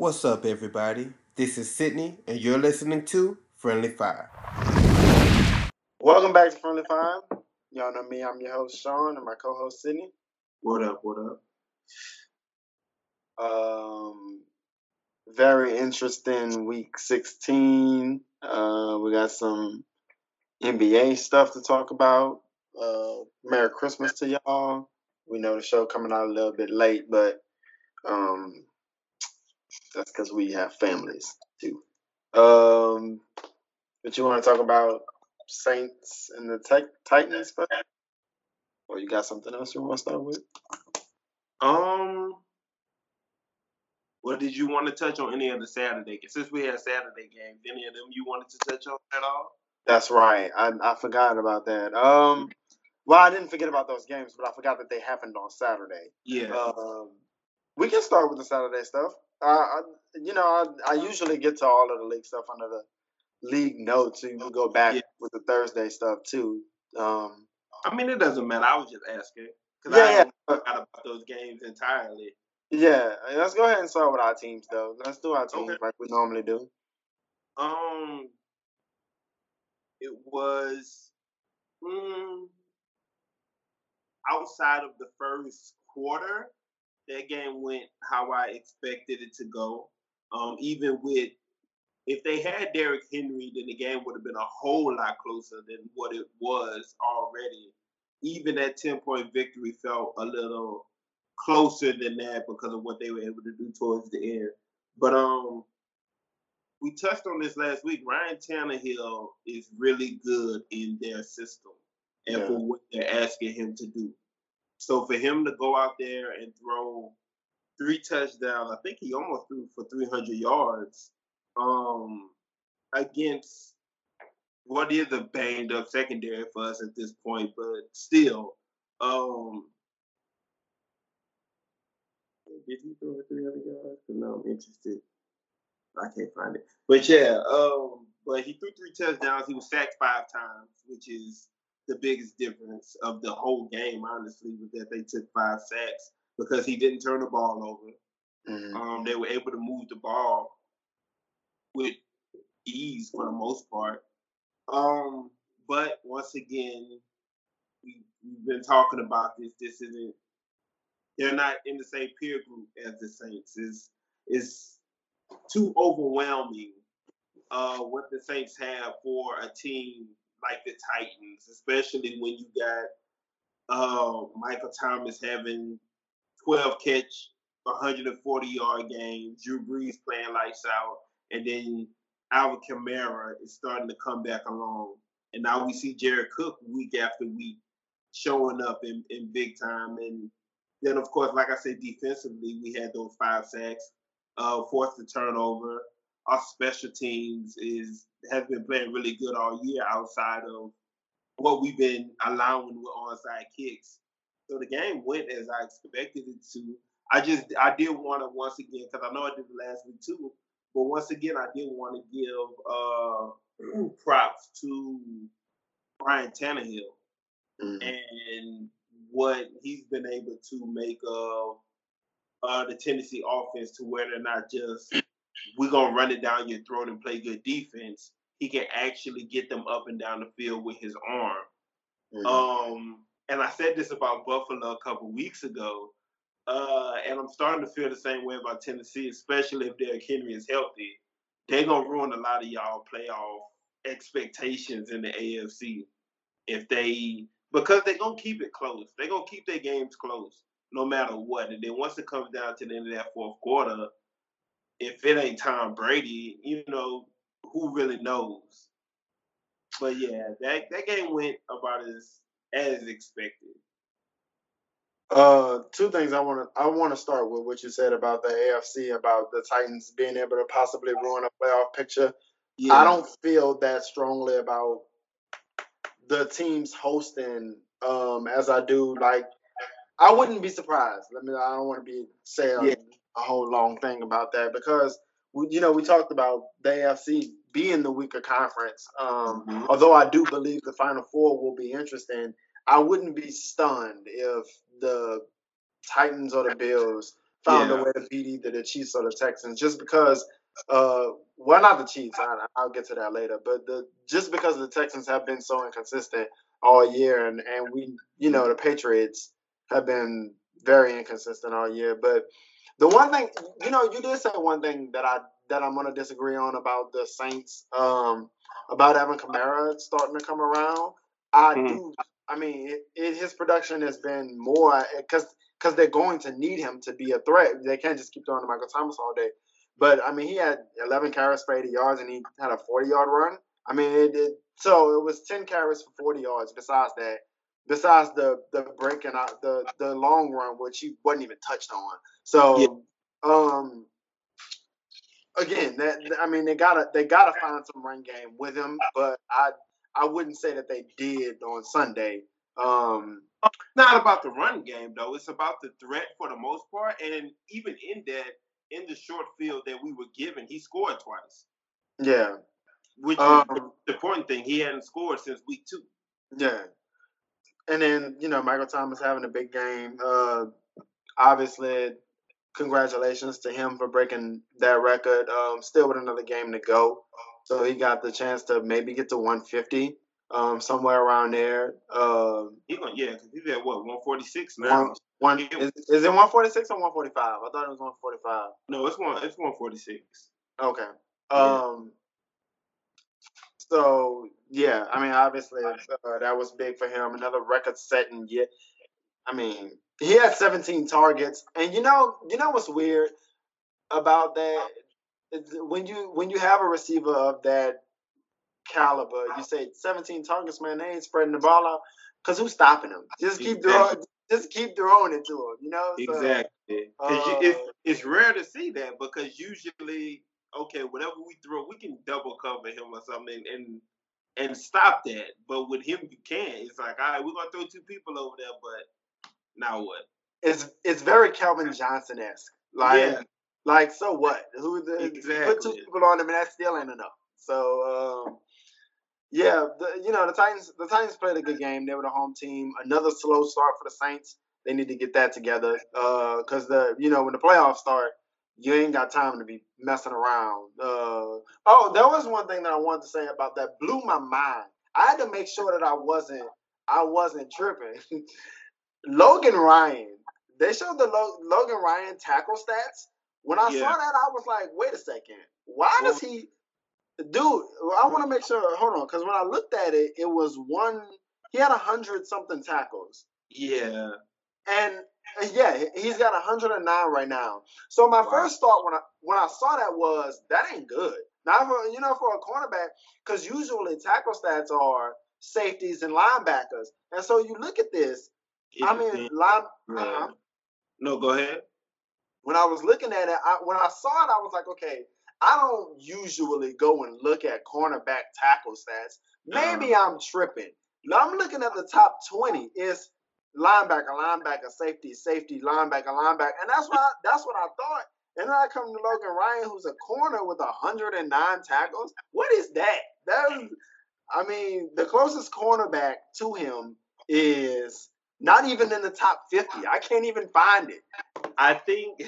What's up, everybody? This is Sydney, and you're listening to Friendly Fire. Welcome back to Friendly Fire. Y'all know me. I'm your host, Sean, and my co-host, Sydney. What up? What up? Very interesting week 16. We got some NBA stuff to talk about. Merry Christmas to y'all. We know the show coming out a little bit late, but that's because we have families too. But you want to talk about Saints and the Titans, or you got something else you want to start with? What did you want to touch on any of the Saturday games? Since we had Saturday games, any of them you wanted to touch on at all? That's right. I forgot about that. Well, I didn't forget about those games, but I forgot that they happened on Saturday. Yeah. We can start with the Saturday stuff. I usually get to all of the league stuff under the league notes, so you can go back with the Thursday stuff too. It doesn't matter. I was just asking because I forgot about those games entirely. Yeah, let's go ahead and start with our teams, though. Let's do our teams like we normally do. It was outside of the first quarter, that game went how I expected it to go. Even with if they had Derrick Henry, then the game would have been a whole lot closer than what it was already. Even that 10-point victory felt a little closer than that because of what they were able to do towards the end. But we touched on this last week. Ryan Tannehill is really good in their system and for what they're asking him to do. So for him to go out there and throw three touchdowns, I think he almost threw for 300 yards against what is a banged-up secondary for us at this point, but still did he throw 300 yards? No, I'm interested. I can't find it. But but he threw three touchdowns. He was sacked 5 times, which is the biggest difference of the whole game, honestly, was that they took 5 sacks because he didn't turn the ball over. Mm-hmm. They were able to move the ball with ease for the most part. But once again, we've been talking about this. This isn't. They're not in the same peer group as the Saints. It's too overwhelming what the Saints have for a team like the Titans, especially when you got Michael Thomas having 12-catch, 140-yard games, Drew Brees playing lights out, and then Alvin Kamara is starting to come back along. And now we see Jared Cook week after week showing up in big time. And then, of course, like I said, defensively, we had those 5 sacks, forced the turnover. Our special teams has been playing really good all year outside of what we've been allowing with onside kicks. So the game went as I expected it to. I did want to once again, because I know I did the last week too, but once again, I did want to give props to Ryan Tannehill and what he's been able to make of the Tennessee offense to where they're not just we're going to run it down your throat and play good defense. He can actually get them up and down the field with his arm. Mm-hmm. And I said this about Buffalo a couple weeks ago, and I'm starting to feel the same way about Tennessee, especially if Derrick Henry is healthy. They're going to ruin a lot of y'all playoff expectations in the AFC because they're going to keep it close. They're going to keep their games close no matter what. And then once it comes down to the end of that fourth quarter, if it ain't Tom Brady, who really knows? But yeah, that game went about as expected. Two things I want to start with what you said about the AFC, about the Titans being able to possibly ruin a playoff picture. Yeah. I don't feel that strongly about the teams hosting as I do. Like, I wouldn't be surprised. I don't want to be saying a whole long thing about that because we talked about the AFC being the weaker conference. Although I do believe the Final Four will be interesting, I wouldn't be stunned if the Titans or the Bills found a way to beat either the Chiefs or the Texans, just because not the Chiefs. I'll get to that later. But just because the Texans have been so inconsistent all year, and we, you know, the Patriots have been very inconsistent all year. But the one thing, you know, you did say one thing that I'm going to disagree on about the Saints, about Alvin Kamara starting to come around. His production has been more because they're going to need him to be a threat. They can't just keep throwing to Michael Thomas all day. But, I mean, he had 11 carries for 80 yards, and he had a 40-yard run. I mean, so it was 10 carries for 40 yards besides that, besides the break and the long run, which he wasn't even touched on. So, again, they gotta find some run game with him, but I wouldn't say that they did on Sunday. Not about the run game, though. It's about the threat for the most part, and even in that, in the short field that we were given, he scored twice. Yeah. Which is the important thing. He hadn't scored since week 2. Yeah. And then, you know, Michael Thomas having a big game. Obviously, congratulations to him for breaking that record. Still with another game to go. So he got the chance to maybe get to 150, somewhere around there. He's at, 146 now? Is it 146 or 145? I thought it was 145. No, it's 146. Okay. So, yeah, I mean, obviously that was big for him. Another record-setting year. I mean, he had 17 targets. And you know what's weird about that? When you have a receiver of that caliber, you say 17 targets, man, they ain't spreading the ball out. Because who's stopping him? Just keep throwing it to him, you know? So, exactly. It's rare to see that because usually, okay, whatever we throw, we can double cover him or something and stop that. But with him, you can't. It's like, all right, we're going to throw 2 people over there, but now what? It's very Calvin Johnson-esque. Like, so what? Put 2 people on him and that still ain't enough. So, yeah, the Titans played a good game. They were the home team. Another slow start for the Saints. They need to get that together because when the playoffs start, you ain't got time to be messing around. There was one thing that I wanted to say about that blew my mind. I had to make sure that I wasn't tripping. Logan Ryan. They showed the Logan Ryan tackle stats. When I saw that, I was like, wait a second. Dude, I want to make sure. Hold on, because when I looked at it, it was one. He had 100-something tackles. Yeah. And he's got 109 right now. So my first thought when I saw that was that ain't good. Not for a cornerback, because usually tackle stats are safeties and linebackers. And so you look at this. No, go ahead. When I was looking at it, when I saw it, I was like, okay. I don't usually go and look at cornerback tackle stats. Maybe I'm tripping. I'm looking at the top 20. It's linebacker, safety, linebacker. And that's what I thought. And then I come to Logan Ryan, who's a corner with 109 tackles. What is that? The closest cornerback to him is not even in the top 50. I can't even find it. I think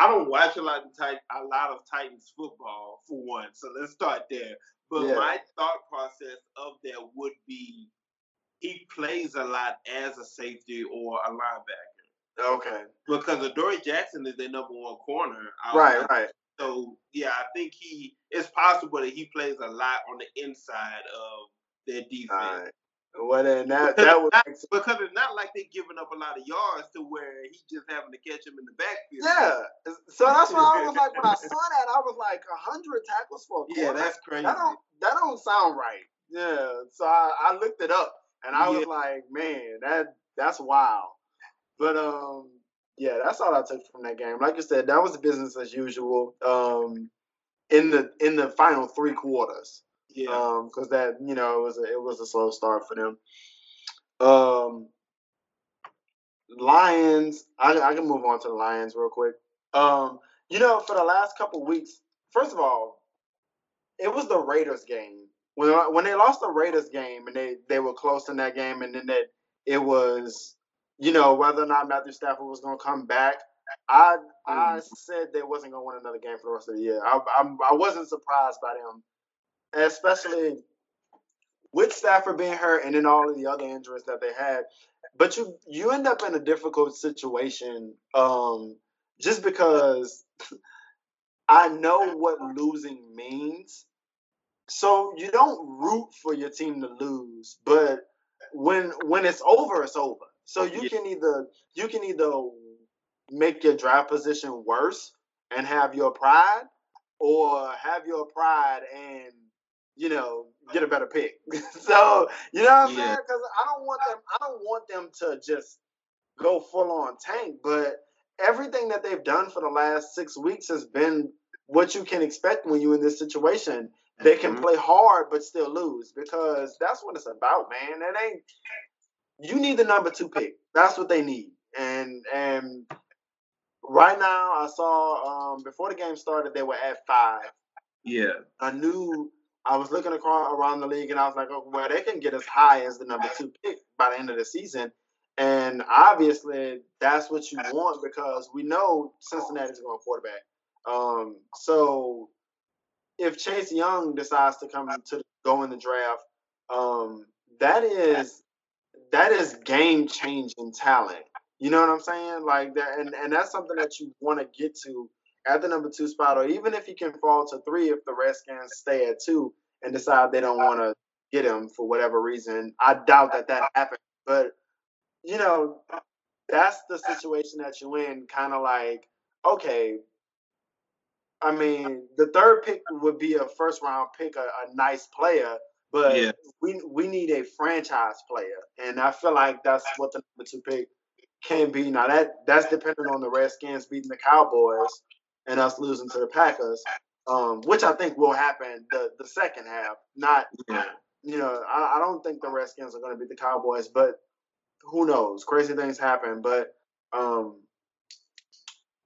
I don't watch a lot of Titans football for one, so let's start there. But my thought process of that would be he plays a lot as a safety or a linebacker. Okay. Because Adoree Jackson is their number one corner. Right. So, I think it's possible that he plays a lot on the inside of their defense. All right. Well, then that would because it's not like they're giving up a lot of yards to where he's just having to catch him in the backfield. Yeah, so that's why I was like, when I saw that, I was like, 100 tackles for a corner? That's crazy. That don't sound right. Yeah, so I looked it up and I was like, man, that's wild. But that's all I took from that game. Like you said, that was business as usual. In the final 3 quarters. Yeah, because it was a slow start for them. Lions, I can move on to the Lions real quick. For the last couple weeks, first of all, it was the Raiders game when they lost the Raiders game and they were close in that game, and then it was whether or not Matthew Stafford was going to come back. I said they wasn't going to win another game for the rest of the year. I wasn't surprised by them, especially with Stafford being hurt and then all of the other injuries that they had. But you end up in a difficult situation just because I know what losing means. So you don't root for your team to lose, but when it's over, it's over. So you can either make your draft position worse and have your pride, or have your pride and get a better pick. So you know what I'm saying? Because I don't want them to just go full on tank. But everything that they've done for the last 6 weeks has been what you can expect when you're in this situation. They can play hard but still lose, because that's what it's about, man. You need the number 2 pick. That's what they need. And right now, I saw before the game started, they were at 5. Yeah. I was looking around the league, and I was like, oh, well, they can get as high as the number 2 pick by the end of the season. And obviously, that's what you want, because we know Cincinnati's going quarterback. So if Chase Young decides to go in the draft, that is game-changing talent. You know what I'm saying? Like that, and that's something that you want to get to at the number 2 spot, or even if he can fall to 3 if the Redskins stay at 2 and decide they don't want to get him for whatever reason. I doubt that happens, but that's the situation that you're in. Kind of like, okay, I mean, the 3rd pick would be a first-round pick, a nice player, but we need a franchise player, and I feel like that's what the number 2 pick can be. Now, that's dependent on the Redskins beating the Cowboys and us losing to the Packers, which I think will happen the second half. Not, I don't think the Redskins are going to beat the Cowboys, but who knows? Crazy things happen, but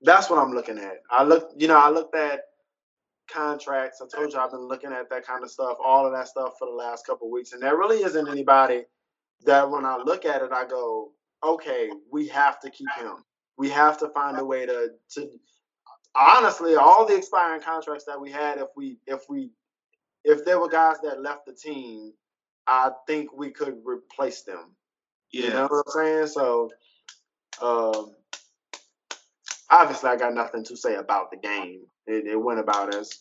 that's what I'm looking at. I looked at contracts. I told you I've been looking at that kind of stuff, all of that stuff for the last couple of weeks, and there really isn't anybody that when I look at it, I go, okay, we have to keep him. We have to find a way to honestly, all the expiring contracts that we had, if there were guys that left the team, I think we could replace them. Yeah. You know what I'm saying? So obviously I got nothing to say about the game. It went about as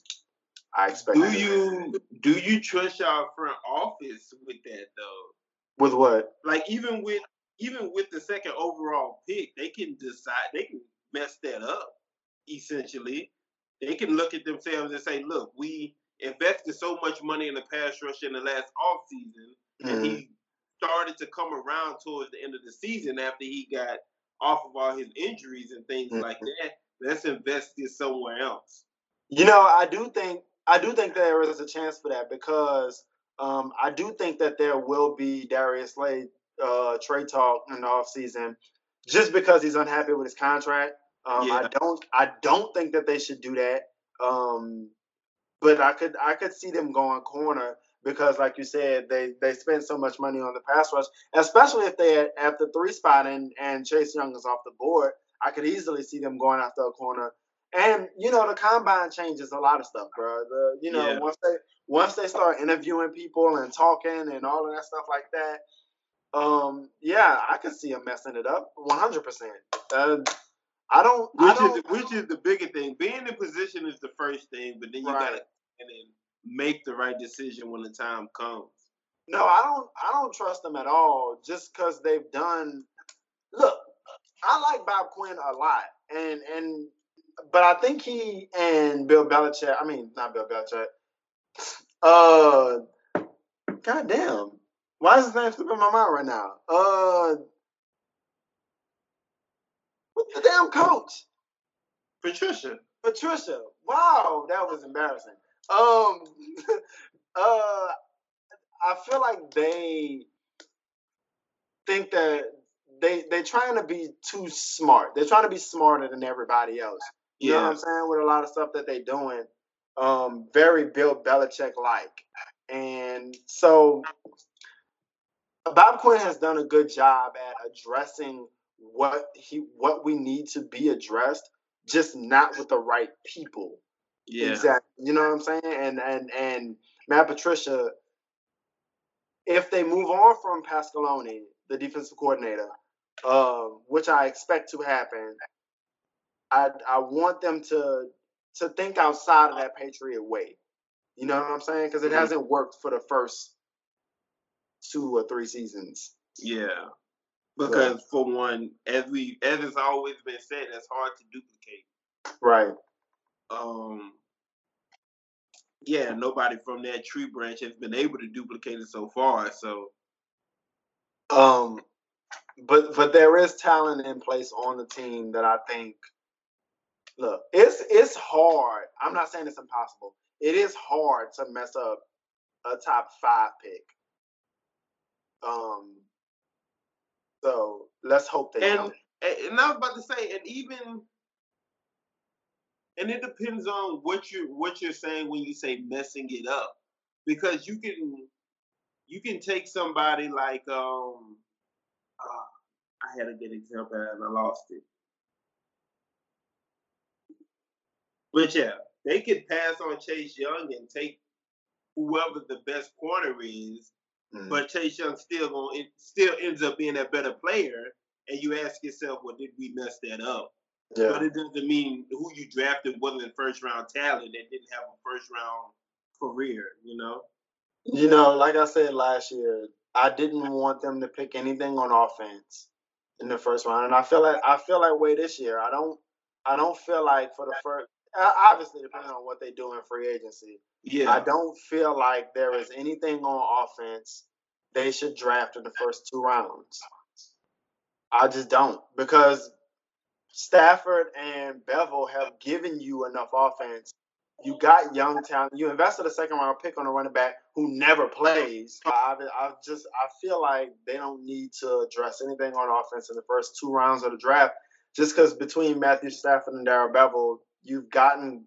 I expected. Do you trust y'all front office with that though? With what? Like even with the 2nd overall pick, they can decide, they can mess that up, essentially. They can look at themselves and say, look, we invested so much money in the pass rush in the last offseason, and he started to come around towards the end of the season after he got off of all his injuries and things like that. Let's invest this somewhere else. I do think there is a chance for that, because I do think that there will be Darius Slay trade talk in the offseason, just because he's unhappy with his contract. I don't think that they should do that. But I could see them going corner, because like you said, they spend so much money on the pass rush, especially if they're at the 3 spot and Chase Young is off the board. I could easily see them going after a corner. And the combine changes a lot of stuff, bro. Once they start interviewing people and talking and all of that stuff like that. I could see him messing it up 100%. Which is the bigger thing. Being in position is the first thing, but then you gotta and then make the right decision when the time comes. No, I don't trust them at all. Just because they've done. Look, I like Bob Quinn a lot, but I think he and Bill Belichick. I mean, not Bill Belichick. Goddamn. Why is his name slipping my mind right now? What's the damn coach? Patricia. Wow, that was embarrassing. I feel like they think that they're trying to be too smart. They're trying to be smarter than everybody else. You know what I'm saying? With a lot of stuff that they're doing, very Bill Belichick-like. And so Bob Quinn has done a good job at addressing what we need to be addressed, just not with the right people. Yeah. Exactly. You know what I'm saying? And Matt Patricia, if they move on from Pasqualoni, the defensive coordinator, which I expect to happen, I want them to think outside of that Patriot way. You know what I'm saying? Because it hasn't worked for the first 2 or 3 seasons. Yeah. Because, for one, as it's always been said, it's hard to duplicate. Right. Yeah, nobody from that tree branch has been able to duplicate it so far. So, but there is talent in place on the team that I think. Look, it's hard. I'm not saying it's impossible. It is hard to mess up a top 5 pick. So let's hope they don't. And I was about to say, and it depends on what you're saying when you say messing it up, because you can take somebody like I had a good example and I lost it, but yeah, they could pass on Chase Young and take whoever the best corner is, but Chase Young still ends up being a better player, and you ask yourself, well, did we mess that up? Yeah. But it doesn't mean who you drafted wasn't first-round talent that didn't have a first-round career, you know? You know, like I said last year, I didn't want them to pick anything on offense in the first round, and I feel like way this year. I don't feel like for the first – obviously, depending on what they do in free agency. Yeah. I don't feel like there is anything on offense they should draft in the first 2 rounds. I just don't, because – Stafford and Bevel have given you enough offense. You got young talent. You invested a second-round pick on a running back who never plays. I feel like they don't need to address anything on offense in the first 2 rounds of the draft, just because between Matthew Stafford and Darrell Bevel, you've gotten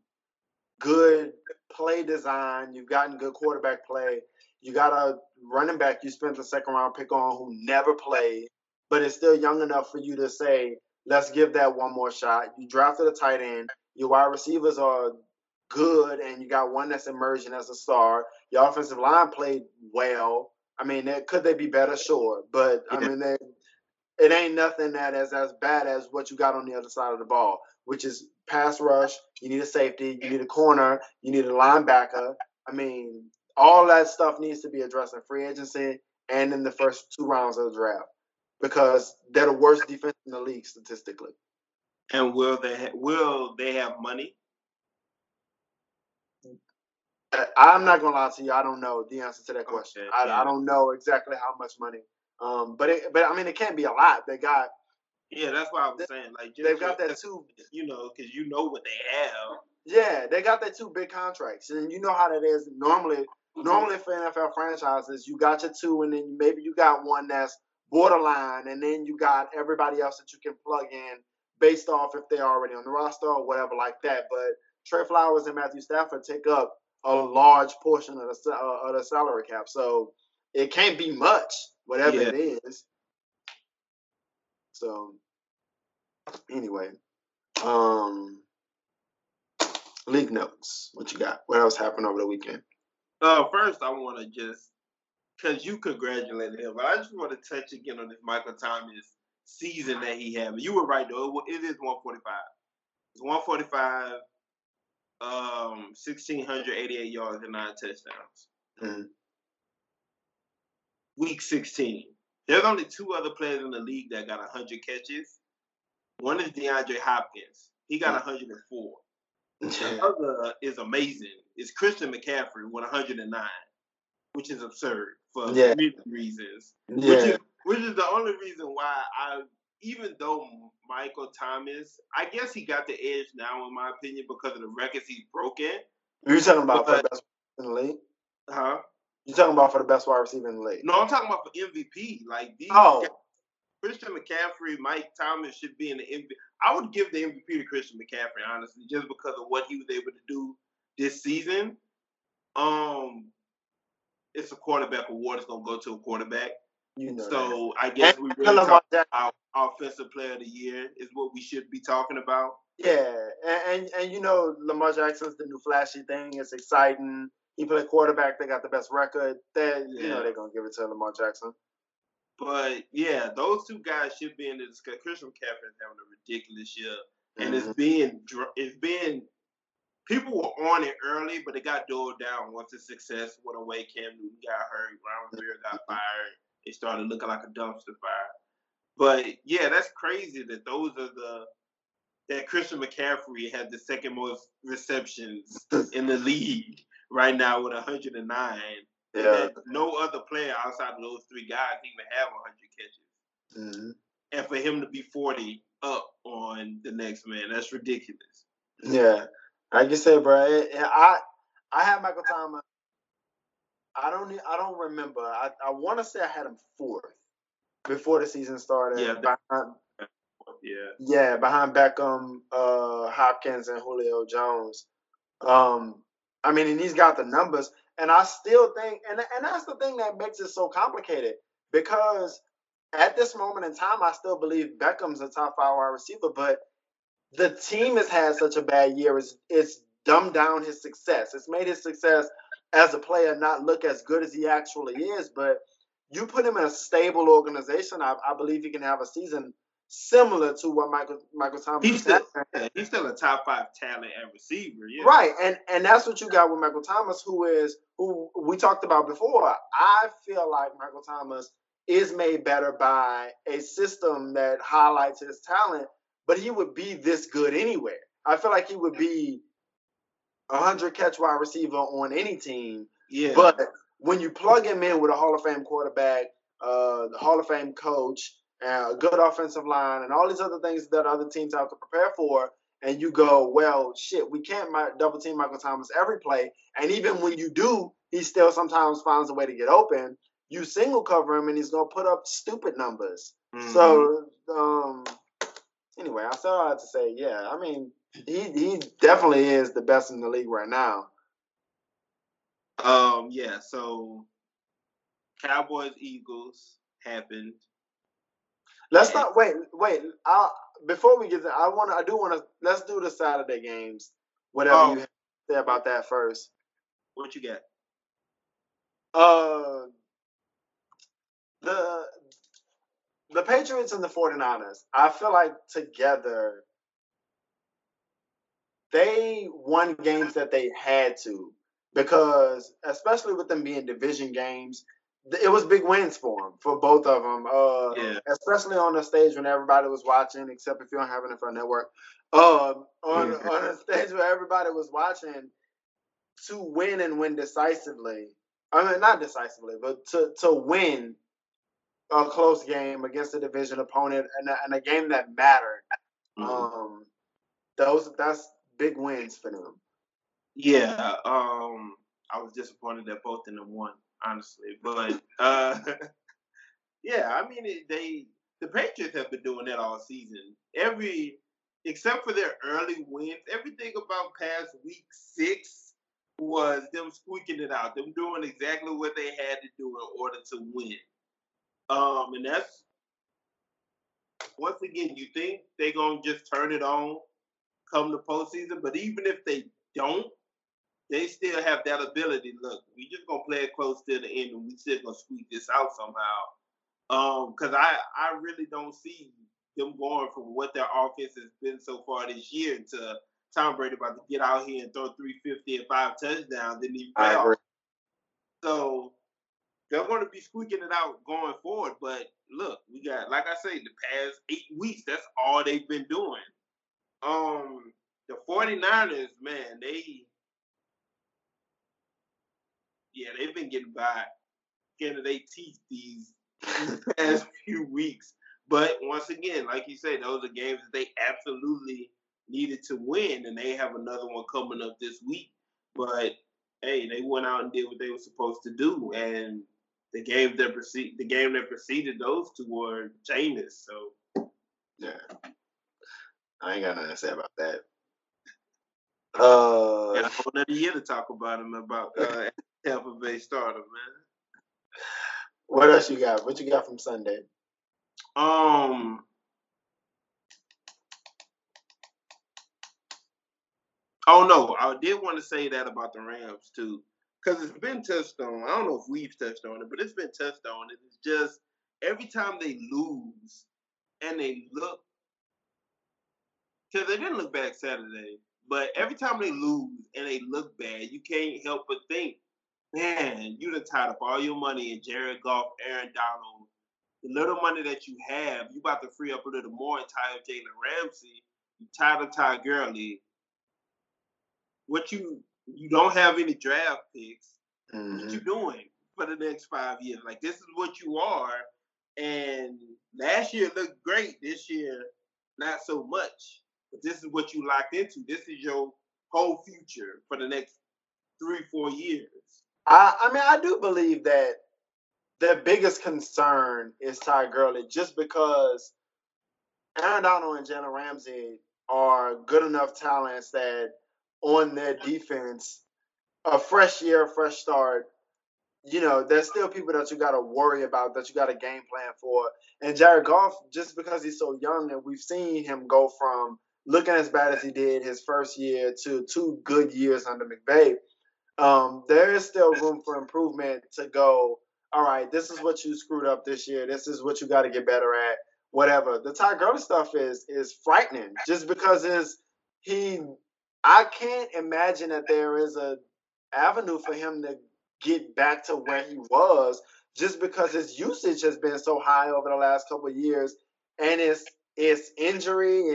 good play design. You've gotten good quarterback play. You got a running back you spent the second-round pick on who never played, but is still young enough for you to say, let's give that one more shot. You drafted a tight end. Your wide receivers are good, and you got one that's emerging as a star. Your offensive line played well. I mean, could they be better? Sure. But, I mean, it ain't nothing that is as bad as what you got on the other side of the ball, which is pass rush. You need a safety. You need a corner. You need a linebacker. I mean, all that stuff needs to be addressed in free agency and in the first 2 rounds of the draft, because they're the worst defense in the league statistically. And will they have money? I'm not going to lie to you. I don't know the answer to that question. Okay, I don't know exactly how much money. But I mean, it can't be a lot. They got. Yeah, that's what I was saying. Like, they've got that 2, you know, because you know what they have. Yeah, they got that 2 big contracts. And you know how that is normally for NFL franchises. You got your 2, and then maybe you got one that's borderline, and then you got everybody else that you can plug in based off if they're already on the roster or whatever like that. But Trey Flowers and Matthew Stafford take up a large portion of the salary cap, so it can't be much, whatever it is. So anyway, league notes. What you got? What else happened over the weekend? First, I want to just, because you congratulated him, but I just want to touch again on this Michael Thomas season that he had. You were right, though. It is 145. It's 145, 1,688 yards and 9 touchdowns. Mm-hmm. Week 16. There's only 2 other players in the league that got 100 catches. One is DeAndre Hopkins. He got 104. The other is amazing. It's Christian McCaffrey with 109. Which is absurd for many reasons. Yeah. Which is the only reason why even though Michael Thomas, I guess he got the edge now, in my opinion, because of the records he's broken. You're talking about for the best wide receiver in the league? Huh? You're talking about for the best wide receiver in the league? No, I'm talking about for MVP. Like, these guys, Christian McCaffrey, Mike Thomas should be in the MVP. I would give the MVP to Christian McCaffrey, honestly, just because of what he was able to do this season. It's a quarterback award. It's going to go to a quarterback. You know so that. I guess we really talk about our offensive player of the year is what we should be talking about. Yeah, and you know, Lamar Jackson's the new flashy thing. It's exciting. He played quarterback. They got the best record. You know they're going to give it to Lamar Jackson. But, yeah, those two guys should be in the discussion. Christian McCaffrey is having a ridiculous year. And it's been people were on it early, but it got dulled down once his success went away. Cam Newton got hurt. Ryan Grier got fired. It started looking like a dumpster fire. But, yeah, that's crazy that that Christian McCaffrey had the second most receptions in the league right now with 109. Yeah. No other player outside of those three guys even have 100 catches. Mm-hmm. And for him to be 40 up on the next man, that's ridiculous. Yeah. Like you said, bro, I had Michael Thomas. I don't remember. I want to say I had him fourth before the season started. Yeah. Behind Beckham, Hopkins, and Julio Jones. I mean, and he's got the numbers. And I still think, and that's the thing that makes it so complicated, because at this moment in time, I still believe Beckham's a top 5 wide receiver, but the team has had such a bad year. It's dumbed down his success. It's made his success as a player not look as good as he actually is, but you put him in a stable organization, I believe he can have a season similar to what Michael Thomas is. He's still a top 5 talent and receiver, yeah. Right, and that's what you got with Michael Thomas, who we talked about before. I feel like Michael Thomas is made better by a system that highlights his talent, but he would be this good anywhere. I feel like he would be 100 catch wide receiver on any team. Yeah. But when you plug him in with a Hall of Fame quarterback, the Hall of Fame coach, a good offensive line, and all these other things that other teams have to prepare for, and you go, well, shit, we can't double-team Michael Thomas every play, and even when you do, he still sometimes finds a way to get open. You single-cover him, and he's going to put up stupid numbers. Mm-hmm. So, anyway, I still have to say, yeah, I mean, he definitely is the best in the league right now. Yeah, so Cowboys-Eagles happened. Let's not wait. Before we get there, let's do the Saturday games. Whatever you have to say about that first. What you got? The Patriots and the 49ers, I feel like together they won games that they had to, because especially with them being division games, it was big wins for them, for both of them, especially on the stage when everybody was watching, except if you don't have it in front of network. On a stage where everybody was watching, to win and win decisively. I mean, not decisively, but to win a close game against a division opponent and a game that mattered. Mm-hmm. That's big wins for them. Yeah, I was disappointed that both of them won, honestly, but yeah, I mean, the Patriots have been doing that all season. Except for their early wins, everything about past week 6 was them squeaking it out, them doing exactly what they had to do in order to win. And that's, once again, you think they're going to just turn it on come the postseason, but even if they don't, they still have that ability. Look, we just gonna play it close to the end, and we still gonna squeak this out somehow. Because I really don't see them going from what their offense has been so far this year to Tom Brady about to get out here and throw 350 and 5 touchdowns and even playoffs. So they're gonna be squeaking it out going forward. But look, we got, like I say, the past 8 weeks, that's all they've been doing. The 49ers, man, they've been getting by, getting their teeth these past few weeks. But once again, like you say, those are games that they absolutely needed to win, and they have another one coming up this week. But hey, they went out and did what they were supposed to do, and the game that preceded those two were Jameis. So yeah, I ain't got nothing to say about that. Got a whole nother year to talk about him about. Tampa Bay starter, man. What else you got? What you got from Sunday? Oh, no. I did want to say that about the Rams, too, because it's been touched on. I don't know if we've touched on it, but it's been touched on. It's just every time they lose and they look, because they didn't look back Saturday, but every time they lose and they look bad, you can't help but think, man, you done tied up all your money in Jared Goff, Aaron Donald. The little money that you have, you about to free up a little more and tie up Jalen Ramsey. You tied up Ty Gurley. What you don't have any draft picks. Mm-hmm. What you doing for the next 5 years? Like, this is what you are. And last year looked great. This year, not so much. But this is what you locked into. This is your whole future for the next 3-4 years. I mean, I do believe that their biggest concern is Ty Gurley, just because Aaron Donald and Jalen Ramsey are good enough talents that on their defense, a fresh year, a fresh start, you know, there's still people that you got to worry about, that you got a game plan for. And Jared Goff, just because he's so young, and we've seen him go from looking as bad as he did his first year to 2 good years under McVay, there is still room for improvement to go, all right, this is what you screwed up this year. This is what you got to get better at, whatever. The Ty Gurley stuff is frightening, just because I can't imagine that there is a avenue for him to get back to where he was, just because his usage has been so high over the last couple of years, and it's injury,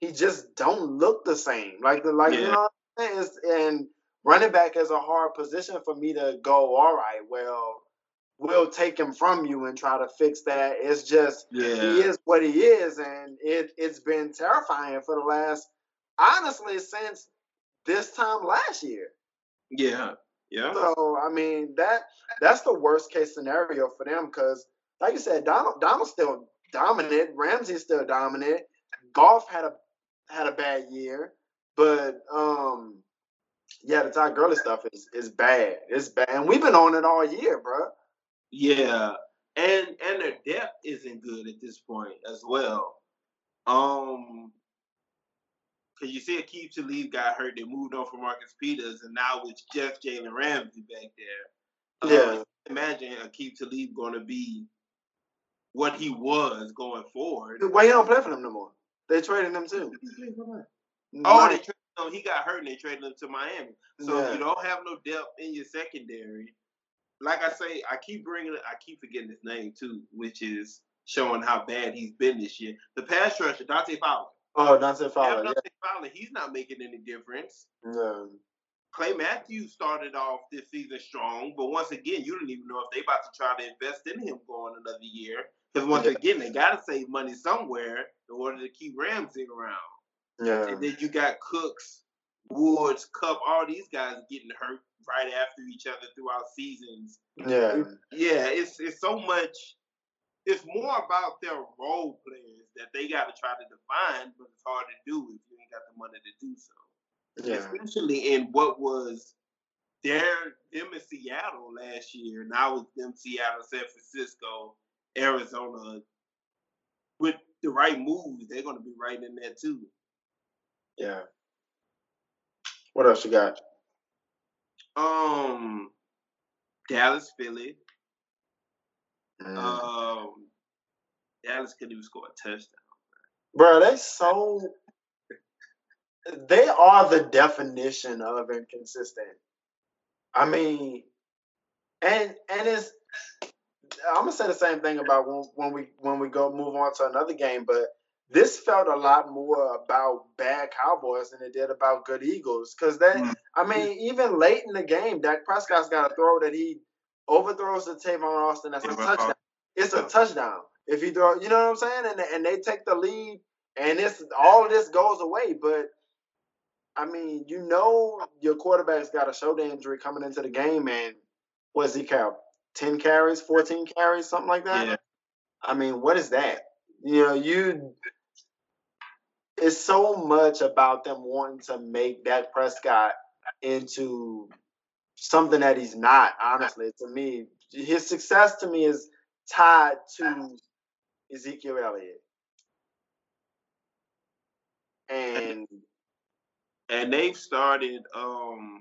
he just don't look the same. You know what I'm saying? And running back is a hard position for me to go, all right, well, we'll take him from you and try to fix that. It's just he is what he is, and it's been terrifying for the last, honestly, since this time last year. Yeah, yeah. So, I mean, that's the worst-case scenario for them because, like you said, Donald's still dominant. Ramsey's still dominant. Goff had a bad year. But, the Ty Gurley stuff is bad. It's bad. And we've been on it all year, bro. Yeah, and their depth isn't good at this point as well. Because you see Akeem Tlaib got hurt. They moved on from Marcus Peters, and now it's just Jalen Ramsey back there. Imagine Akeem Tlaib going to be what he was going forward. Why he don't play for them no more? They traded him too. They traded him. He got hurt, and they traded him to Miami. So if you don't have no depth in your secondary, like I say, I keep forgetting his name too, which is showing how bad he's been this year. The pass rusher, Dante Fowler. Oh, Dante Fowler. Fowler, he's not making any difference. No. Clay Matthews started off this season strong, but once again, you don't even know if they about to try to invest in him going another year. Because once again, they got to save money somewhere in order to keep Ramsey around. Yeah. And then you got Cooks, Woods, Cup, all these guys getting hurt right after each other throughout seasons. Yeah. Yeah, it's so much. It's more about their role players that they got to try to define, but it's hard to do if you ain't got the money to do so. Yeah. Especially in what was them in Seattle last year. Now it's them Seattle, San Francisco, Arizona. With the right moves, they're going to be right in there too. Yeah. What else you got? Dallas, Philly. Dallas couldn't even score a touchdown. Bro, they are the definition of inconsistent. I mean, and it's, I'm gonna say the same thing about when we go move on to another game, but this felt a lot more about bad Cowboys than it did about good Eagles. Because even late in the game, Dak Prescott's got a throw that he overthrows to Tavon Austin. That's a touchdown. It's a touchdown. If he throw, you know what I'm saying? And they take the lead, and all of this goes away. But, I mean, you know your quarterback's got a shoulder injury coming into the game, and what does he count? 10 carries, 14 carries, something like that? Yeah. I mean, what is that? You know, it's so much about them wanting to make Dak Prescott into something that he's not, honestly, to me, his success to me is tied to Ezekiel Elliott. And they've started overthinking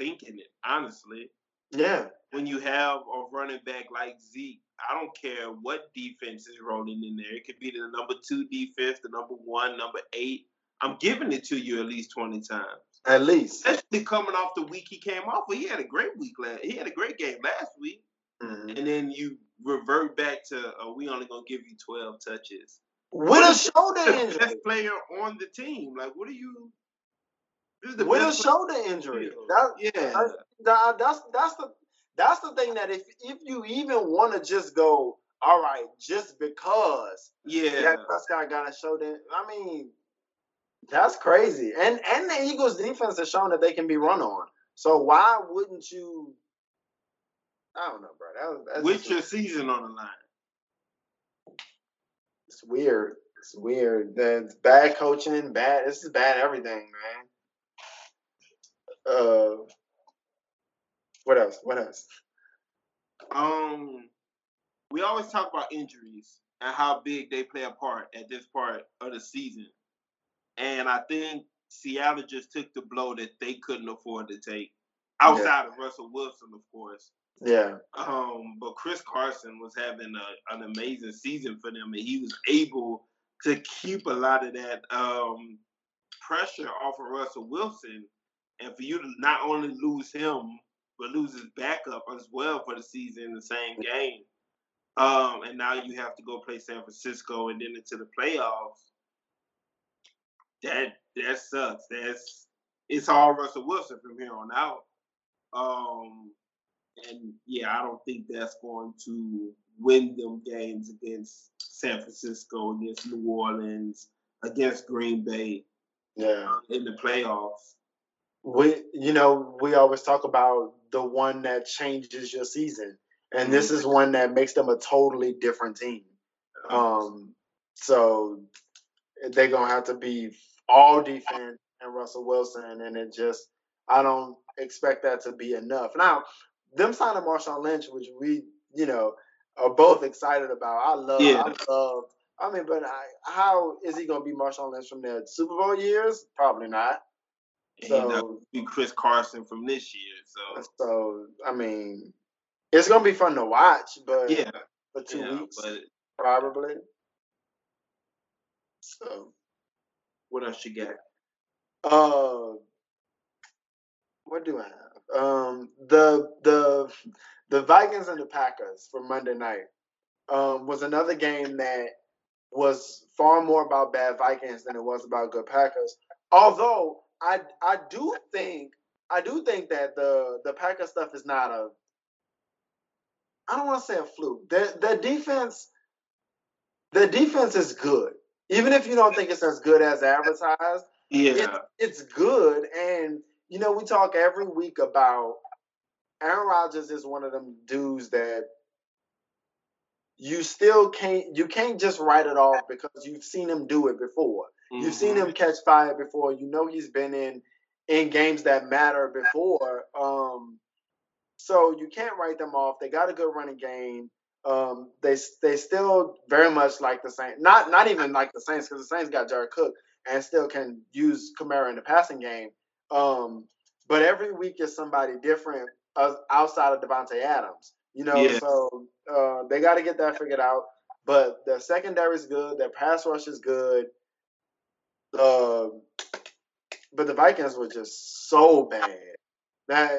it, honestly. Yeah. When you have a running back like Zeke, I don't care what defense is rolling in there. It could be the number 2 defense, the number 1, number 8. I'm giving it to you at least 20 times. At least. Especially coming off the week he came off. But he had a great week he had a great game last week. Mm-hmm. And then you revert back to, we only going to give you 12 touches. What a shoulder injury. The best player on the team. Like, what are you? With a shoulder injury. That's the thing that if you even want to just go, all right, just because Dak Prescott got a shoulder, I mean, that's crazy. And the Eagles defense has shown that they can be run on. So why wouldn't you? I don't know, bro. With your season on the line. It's weird. It's weird. That's bad coaching, this is bad everything, man. What else? We always talk about injuries and how big they play a part at this part of the season. And I think Seattle just took the blow that they couldn't afford to take. Outside of Russell Wilson, of course. Yeah. But Chris Carson was having an amazing season for them, and he was able to keep a lot of that pressure off of Russell Wilson. And for you to not only lose him, but lose his backup as well for the season in the same game. And now you have to go play San Francisco and then into the playoffs. That sucks. It's all Russell Wilson from here on out. I don't think that's going to win them games against San Francisco, against New Orleans, against Green Bay in the playoffs. We always talk about the one that changes your season, and this is one that makes them a totally different team. So they're gonna have to be all defense and Russell Wilson, and I don't expect that to be enough. Now, them signing Marshawn Lynch, which we are both excited about. How is he gonna be Marshawn Lynch from their Super Bowl years? Probably not. And that would be Chris Carson from this year. So I mean, it's gonna be fun to watch, but for 2 weeks, probably. So, what else you got? What do I have? The Vikings and the Packers for Monday night was another game that was far more about bad Vikings than it was about good Packers, although. I do think that the Packers stuff is not I don't want to say a fluke. The defense is good. Even if you don't think it's as good as advertised, it's good. And we talk every week about Aaron Rodgers is one of them dudes that you can't just write it off because you've seen him do it before. You've seen him catch fire before. He's been in games that matter before. So you can't write them off. They got a good running game. They still very much like the Saints. Not even like the Saints, because the Saints got Jared Cook and still can use Kamara in the passing game. But every week is somebody different outside of Devontae Adams. So they got to get that figured out. But their secondary is good. Their pass rush is good. But the Vikings were just so bad that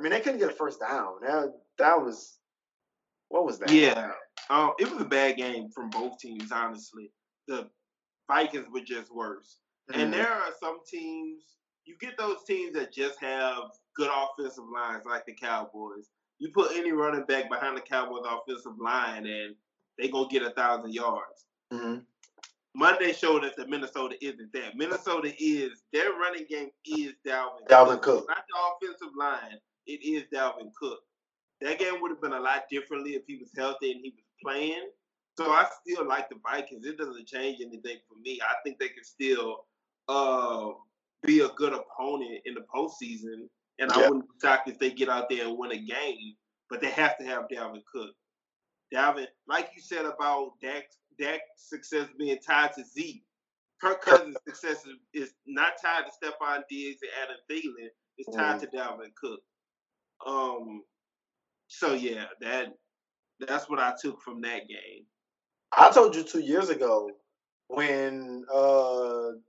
they couldn't get a first down. What was that? Yeah, it was a bad game from both teams. Honestly, the Vikings were just worse. Mm-hmm. And there are some teams you get those teams that just have good offensive lines, like the Cowboys. You put any running back behind the Cowboys' offensive line, and they gonna get 1,000 yards. Mm-hmm. Monday showed us that Minnesota isn't that. Minnesota is – their running game is Dalvin Cook. It's not the offensive line. It is Dalvin Cook. That game would have been a lot differently if he was healthy and he was playing. So I still like the Vikings. It doesn't change anything for me. I think they can still be a good opponent in the postseason And I wouldn't be shocked if they get out there and win a game, but they have to have Dalvin Cook. Dalvin, like you said about Dak's success being tied to Zeke, Kirk Cousins' success is not tied to Stephon Diggs and Adam Thielen. It's tied to Dalvin Cook. So, yeah, that's what I took from that game. I told you 2 years ago when the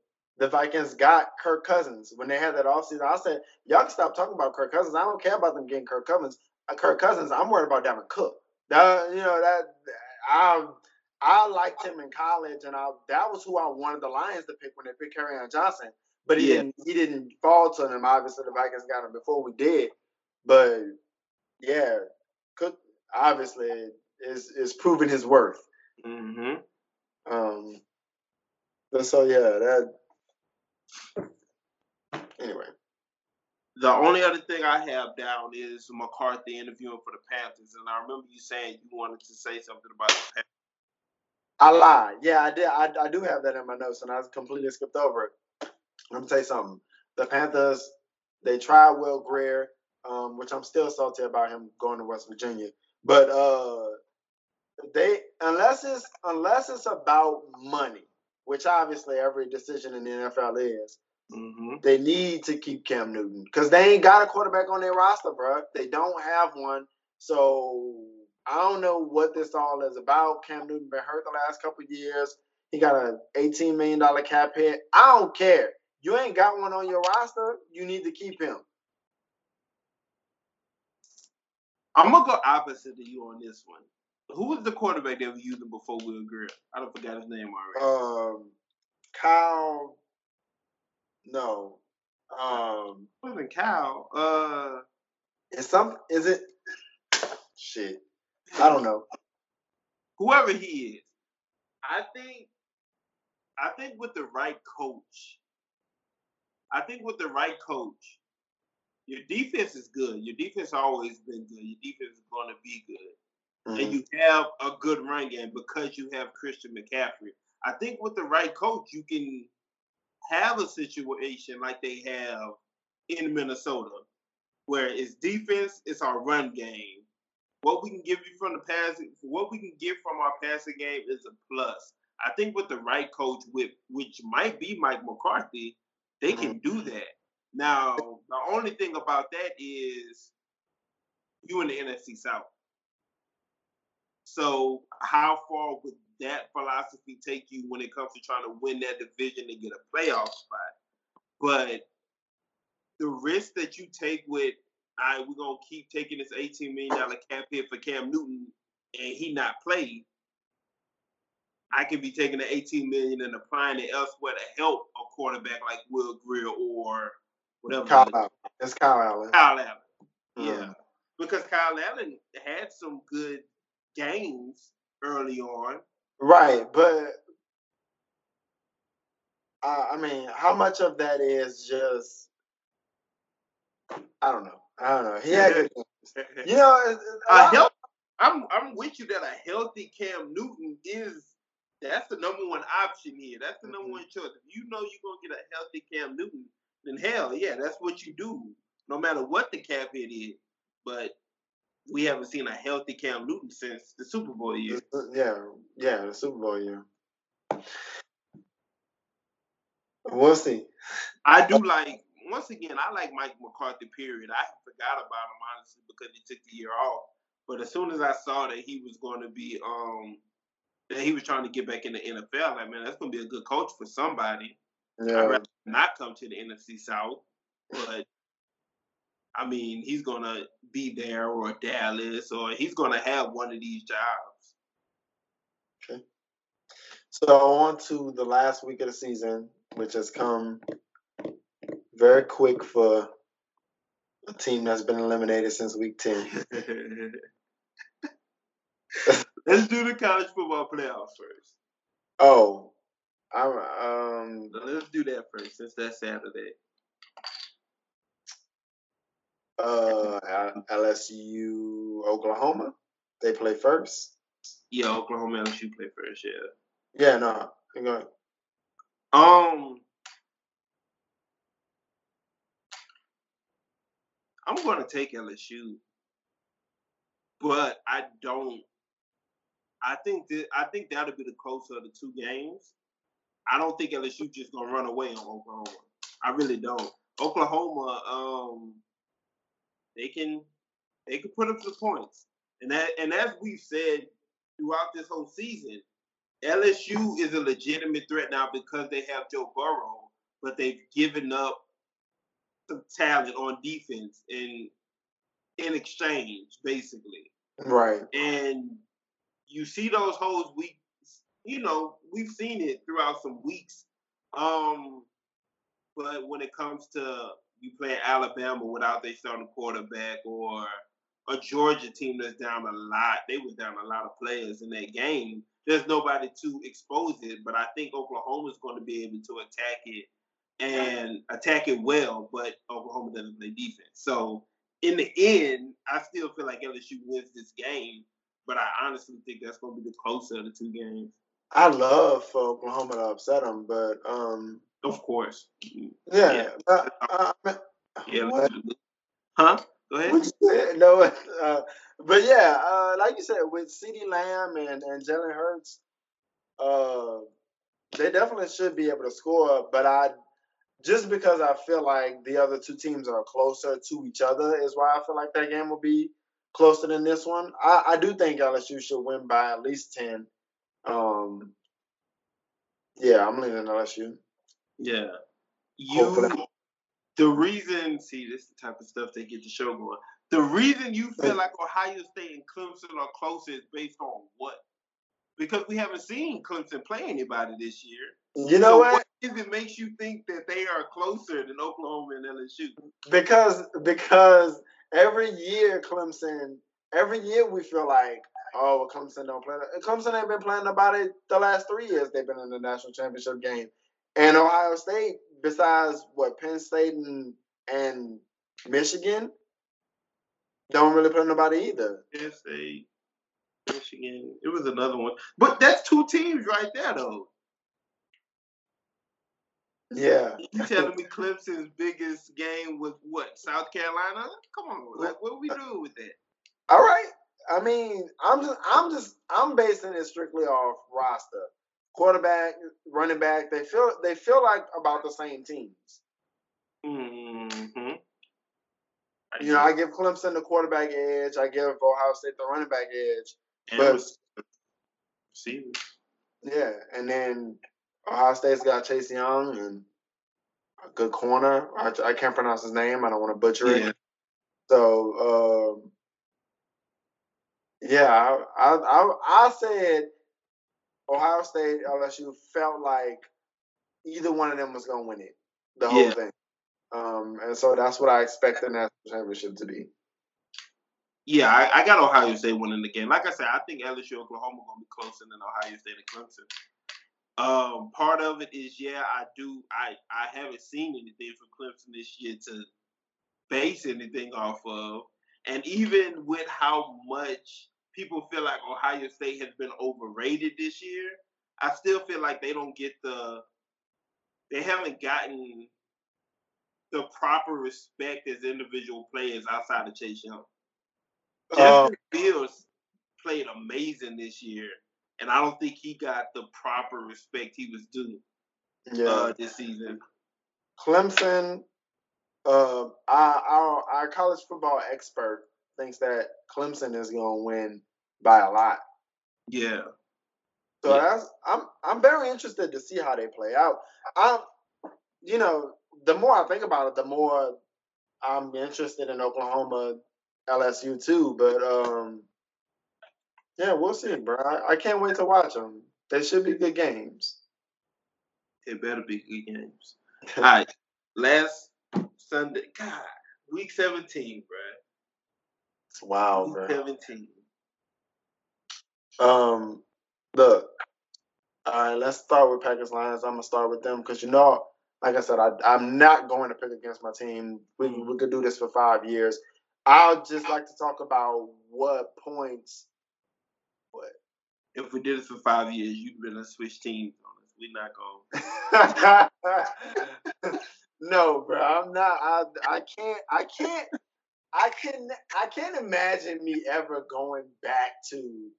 Vikings got Kirk Cousins, when they had that offseason, I said, y'all can stop talking about Kirk Cousins. I don't care about them getting Kirk Cousins. I'm worried about Dalvin Cook. I liked him in college, and that was who I wanted the Lions to pick when they picked Kerryon Johnson. But he didn't fall to them. Obviously, the Vikings got him before we did. But, yeah, Cook obviously is proving his worth. Mm-hmm. So, yeah, anyway. The only other thing I have down is McCarthy interviewing for the Panthers. And I remember you saying you wanted to say something about the Panthers. I lied. Yeah, I did. I do have that in my notes, and I completely skipped over it. Let me tell you something. The Panthers, they tried Will Grier, which I'm still salty about him going to West Virginia. But unless it's about money, which obviously every decision in the NFL is, they need to keep Cam Newton because they ain't got a quarterback on their roster, bro. They don't have one, so. I don't know what this all is about. Cam Newton been hurt the last couple of years. He got an $18 million cap hit. I don't care. You ain't got one on your roster. You need to keep him. I'm going to go opposite to you on this one. Who was the quarterback they were using before Will Grier? I don't forget his name already. Kyle. No. It wasn't Kyle. Is it? Shit. I don't know. Whoever he is, I think with the right coach, your defense is good. Your defense has always been good. Your defense is going to be good. Mm-hmm. And you have a good run game because you have Christian McCaffrey. I think with the right coach, you can have a situation like they have in Minnesota where it's defense, it's our run game. What we can give you from the passing, what we can get from our passing game is a plus. I think with the right coach, which might be Mike McCarthy, they can do that. Now, the only thing about that is you in the NFC South. So how far would that philosophy take you when it comes to trying to win that division and get a playoff spot? But the risk that you take with, all right, we're going to keep taking this $18 million cap hit for Cam Newton and he not played. I could be taking the $18 million and applying it elsewhere to help a quarterback like Will Grier or whatever. That's Kyle Allen. Kyle Allen. Yeah. Because Kyle Allen had some good games early on. Right. But, I mean, how much of that is just, I don't know. He had good games. You know, I'm with you that a healthy Cam Newton that's the number one option here. That's the number one choice. If you know you're going to get a healthy Cam Newton, then hell, yeah, that's what you do, no matter what the cap hit is. But we haven't seen a healthy Cam Newton since the Super Bowl year. Yeah, the Super Bowl year. We'll see. I do like... Once again, I like Mike McCarthy, period. I forgot about him, honestly, because he took the year off. But as soon as I saw that he was going to be that he was trying to get back in the NFL, like, man, that's going to be a good coach for somebody. Yeah. I'd rather not come to the NFC South. But, I mean, he's going to be there or Dallas, or he's going to have one of these jobs. Okay. So on to the last week of the season, which has come – very quick for a team that's been eliminated since week 10. Let's do the college football playoffs first. Oh, let's do that first since that's Saturday. LSU, Oklahoma, they play first. Yeah, Oklahoma, LSU play first. Yeah. Yeah, no, hang on. I'm going to take LSU, but I don't. I think that'll be the closer of the two games. I don't think LSU just going to run away on Oklahoma. I really don't. Oklahoma, they can put up some points, and as we've said throughout this whole season, LSU is a legitimate threat now because they have Joe Burrow, but they've given up some talent on defense in exchange, basically. Right. And you see those holes. We've seen it throughout some weeks. But when it comes to you playing Alabama without their starting quarterback, or a Georgia team that's down a lot, they were down a lot of players in that game. There's nobody to expose it, but I think Oklahoma's going to be able to attack it and attack it well, but Oklahoma doesn't play defense. So in the end, I still feel like LSU wins this game, but I honestly think that's going to be the closer of the two games. I love for Oklahoma to upset them, but of course. Yeah. Go ahead. Like you said, with CeeDee Lamb and Jalen Hurts, they definitely should be able to score. But because I feel like the other two teams are closer to each other is why I feel like that game will be closer than this one. I do think LSU should win by at least 10. I'm leaving LSU. Yeah. Hopefully. The reason, this is the type of stuff they get the show going. The reason you feel like Ohio State and Clemson are closer is based on what? Because we haven't seen Clemson play anybody this year. You know what? What is it makes you think that they are closer than Oklahoma and LSU? Because every year we feel like, Clemson don't play. Clemson ain't been playing nobody the last 3 years they've been in the national championship game. And Ohio State, besides Penn State and Michigan, don't really play nobody either. Penn State, Michigan, it was another one. But that's two teams right there, though. Yeah. You telling me Clemson's biggest game was what, South Carolina? Come on, what are we doing with that? All right. I mean, I'm basing it strictly off roster. Quarterback, running back, they feel like about the same teams. Mm-hmm. I give Clemson the quarterback edge. I give Ohio State the running back edge. Yeah, and then Ohio State's got Chase Young and a good corner. I can't pronounce his name. I don't want to butcher it. So, I said Ohio State, LSU felt like either one of them was going to win it, the whole thing. And so that's what I expect the national championship to be. Yeah, I got Ohio State winning the game. Like I said, I think LSU, Oklahoma going to be closer than Ohio State and Clemson. Part of it is, I do. I haven't seen anything from Clemson this year to base anything off of. And even with how much people feel like Ohio State has been overrated this year, I still feel like they haven't gotten the proper respect as individual players outside of Chase Young. Justin Fields played amazing this year, and I don't think he got the proper respect he was due this season. Clemson, our college football expert thinks that Clemson is going to win by a lot. Yeah. So I'm very interested to see how they play out. The more I think about it, the more I'm interested in Oklahoma, LSU too. But we'll see, bro. I can't wait to watch them. They should be good games. They better be good games. All right, last Sunday, God, Week 17, bro. Wow, bro. Week 17. Look, all right, let's start with Packers Lions. I'm gonna start with them because like I said, I'm not going to pick against my team. We could do this for 5 years. I'll just like to talk about what points. What? If we did this for 5 years, you'd be gonna switch teams on us. We're not going. No, bro, I'm not. I can't. I can't imagine me ever going back to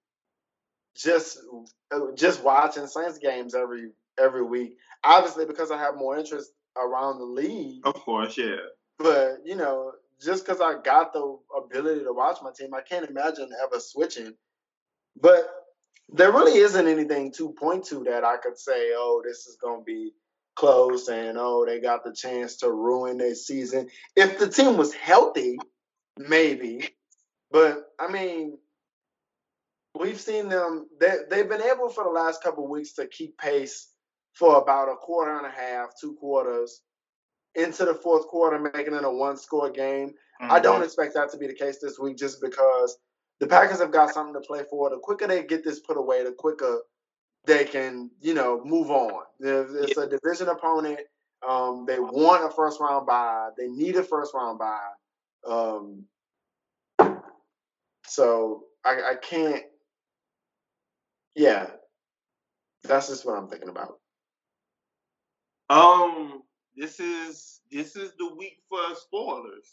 just watching Saints games every week. Obviously, because I have more interest around the league. Of course, yeah. But you know, just because I got the ability to watch my team, I can't imagine ever switching. But there really isn't anything to point to that I could say, oh, this is going to be close and, oh, they got the chance to ruin their season. If the team was healthy, maybe. But, I mean, we've seen them. They've been able for the last couple of weeks to keep pace for about a quarter and a half, two quarters, into the fourth quarter, making it a one-score game. Mm-hmm. I don't expect that to be the case this week just because the Packers have got something to play for. The quicker they get this put away, the quicker they can, you know, move on. It's a division opponent. They want a first-round bye. They need a first-round bye. So I can't – yeah. That's just what I'm thinking about. This is the week for spoilers.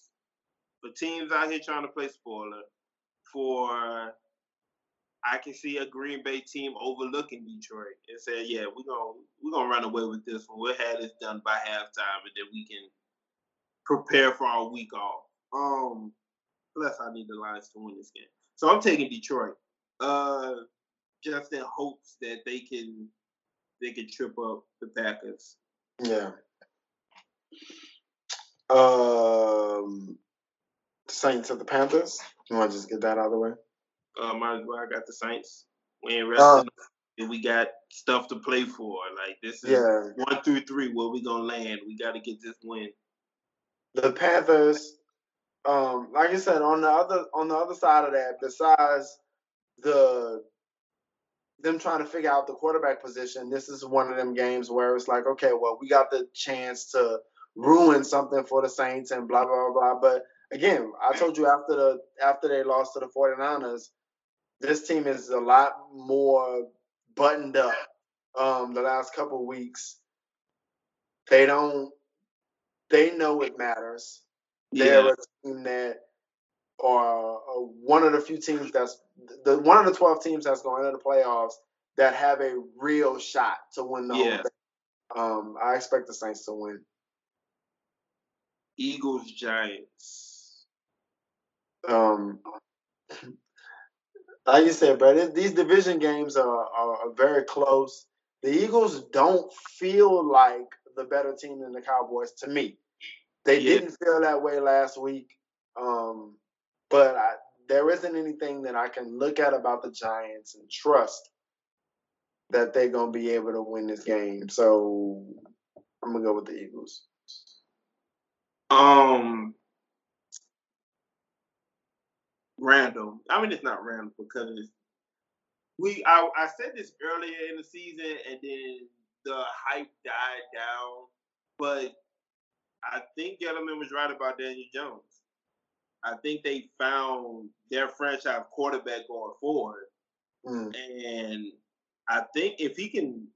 For teams out here trying to play spoiler. I can see a Green Bay team overlooking Detroit and say, yeah, we're gonna run away with this one. We'll have this done by halftime and then we can prepare for our week off. Plus I need the Lions to win this game. So I'm taking Detroit. Just in hopes that they can trip up the Packers. Yeah. Saints of the Panthers. You want to just get that out of the way? Might as well. I got the Saints. We ain't resting. We got stuff to play for. Like, this is 1 through 3 where we going to land. We got to get this win. The Panthers, like I said, on the other side of that, besides them trying to figure out the quarterback position, this is one of them games where it's like, okay, well, we got the chance to ruin something for the Saints and blah, blah, blah. But again, I told you after they lost to the 49ers, this team is a lot more buttoned up the last couple weeks. They know it matters. They're a team that are one of the few teams that's one of the 12 teams that's going into the playoffs that have a real shot to win the whole thing. I expect the Saints to win. Eagles, Giants. Like you said, bro, these division games are very close. The Eagles don't feel like the better team than the Cowboys to me. They didn't feel that way last week. But there isn't anything that I can look at about the Giants and trust that they're going to be able to win this game. So I'm going to go with the Eagles. Random. I mean, it's not random because I said this earlier in the season, and then the hype died down. But I think Gellerman was right about Daniel Jones. I think they found their franchise quarterback going forward, and I think if he can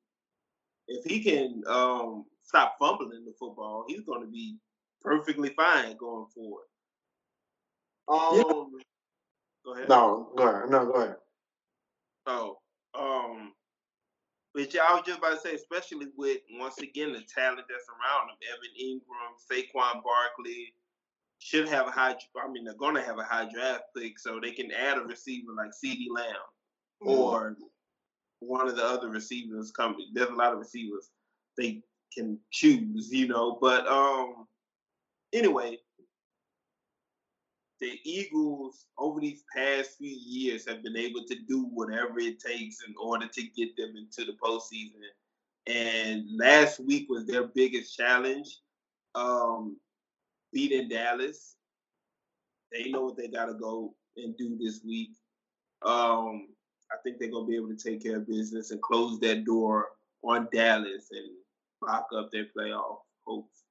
stop fumbling the football, he's going to be perfectly fine going forward. Go ahead. No, go ahead. Which I was just about to say, especially with, once again, the talent that's around them, Evan Ingram, Saquon Barkley, should have a high, I mean, they're going to have a high draft pick, so they can add a receiver like CeeDee Lamb or one of the other receivers coming. There's a lot of receivers they can choose, you know, but, anyway, the Eagles over these past few years have been able to do whatever it takes in order to get them into the postseason. And last week was their biggest challenge, beating Dallas. They know what they got to go and do this week. I think they're going to be able to take care of business and close that door on Dallas and lock up their playoff hopes.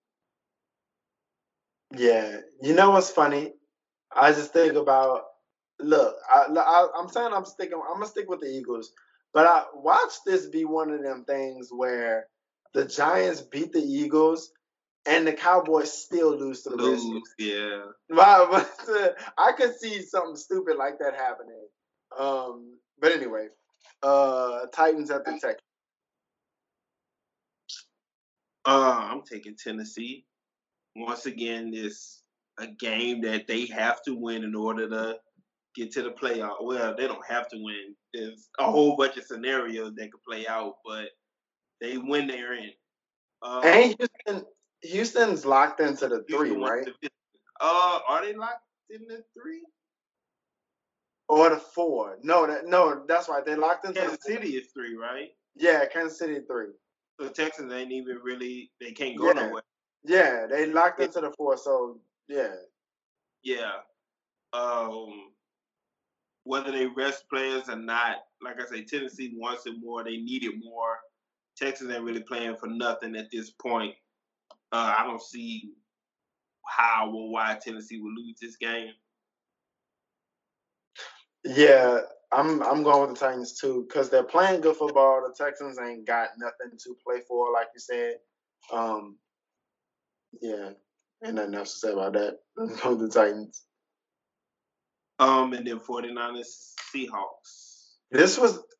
Yeah, you know what's funny? I just think about, look, I'm gonna stick with the Eagles, but I watch this be one of them things where the Giants beat the Eagles, and the Cowboys still lose to the Redskins. Yeah. Wow, but I could see something stupid like that happening. But anyway, Titans at the Texans. I'm taking Tennessee. Once again, it's a game that they have to win in order to get to the playoff. Well, they don't have to win. There's a whole bunch of scenarios that could play out, but they win, they're in. And Houston's locked into the three, right? Are they locked in the three? Or the four? No, that's right. They locked into Kansas the City is three, right? Yeah, Kansas City three. So Texans ain't even really. They can't go nowhere. Yeah, they locked into the four. So yeah. Yeah. Whether they rest players or not, like I say, Tennessee wants it more. They need it more. Texans ain't really playing for nothing at this point. I don't see how or why Tennessee will lose this game. Yeah, I'm going with the Titans too because they're playing good football. The Texans ain't got nothing to play for, like you said. Yeah, ain't nothing else to say about that. Let's go with the Titans. And then 49ers, Seahawks.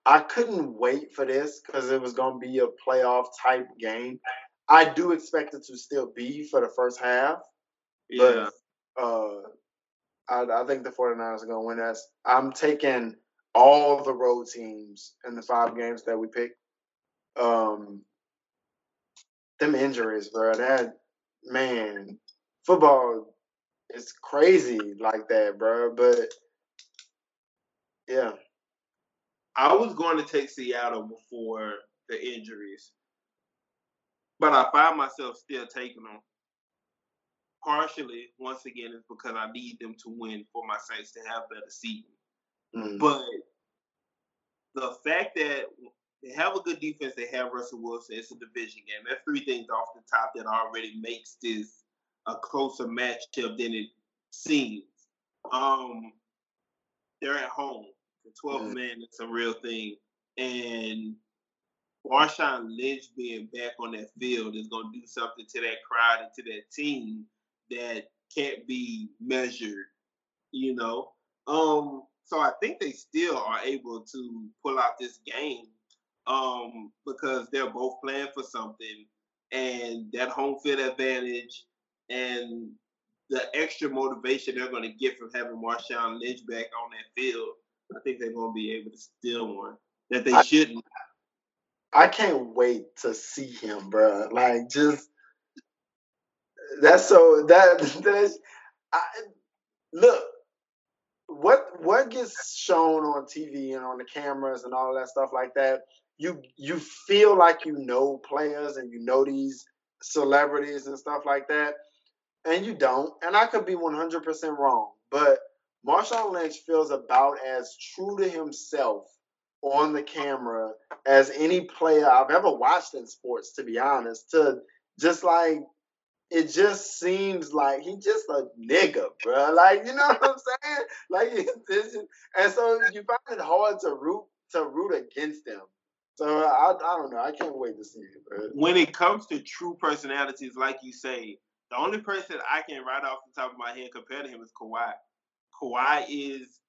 I couldn't wait for this because it was going to be a playoff type game. I do expect it to still be for the first half. Yeah. But I think the 49ers are going to win that. I'm taking all the road teams in the 5 games that we picked. Them injuries, bro. Football is crazy like that, bro. But, yeah. I was going to take Seattle before the injuries. But I find myself still taking them. Partially, once again, it's because I need them to win for my Saints to have better season. Mm-hmm. But the fact that they have a good defense, they have Russell Wilson, it's a division game. That's 3 things off the top that already makes this a closer matchup than it seems. They're at home. The 12th man is a real thing. And Marshawn Lynch being back on that field is going to do something to that crowd and to that team that can't be measured, you know. So I think they still are able to pull out this game because they're both playing for something. And that home field advantage and the extra motivation they're going to get from having Marshawn Lynch back on that field, I think they're going to be able to steal one that they shouldn't. I can't wait to see him, bro. Like, just that's so look what gets shown on TV and on the cameras and all that stuff like that. You feel like you know players and you know these celebrities and stuff like that, and you don't. And I could be 100% wrong, but Marshawn Lynch feels about as true to himself on the camera as any player I've ever watched in sports, to be honest. It just seems like he's just a nigga, bro. Like, you know what I'm saying? Like, and so you find it hard to root against him. So I don't know. I can't wait to see it, bro. When it comes to true personalities, like you say, the only person I can right off the top of my head compare to him is Kawhi. Kawhi is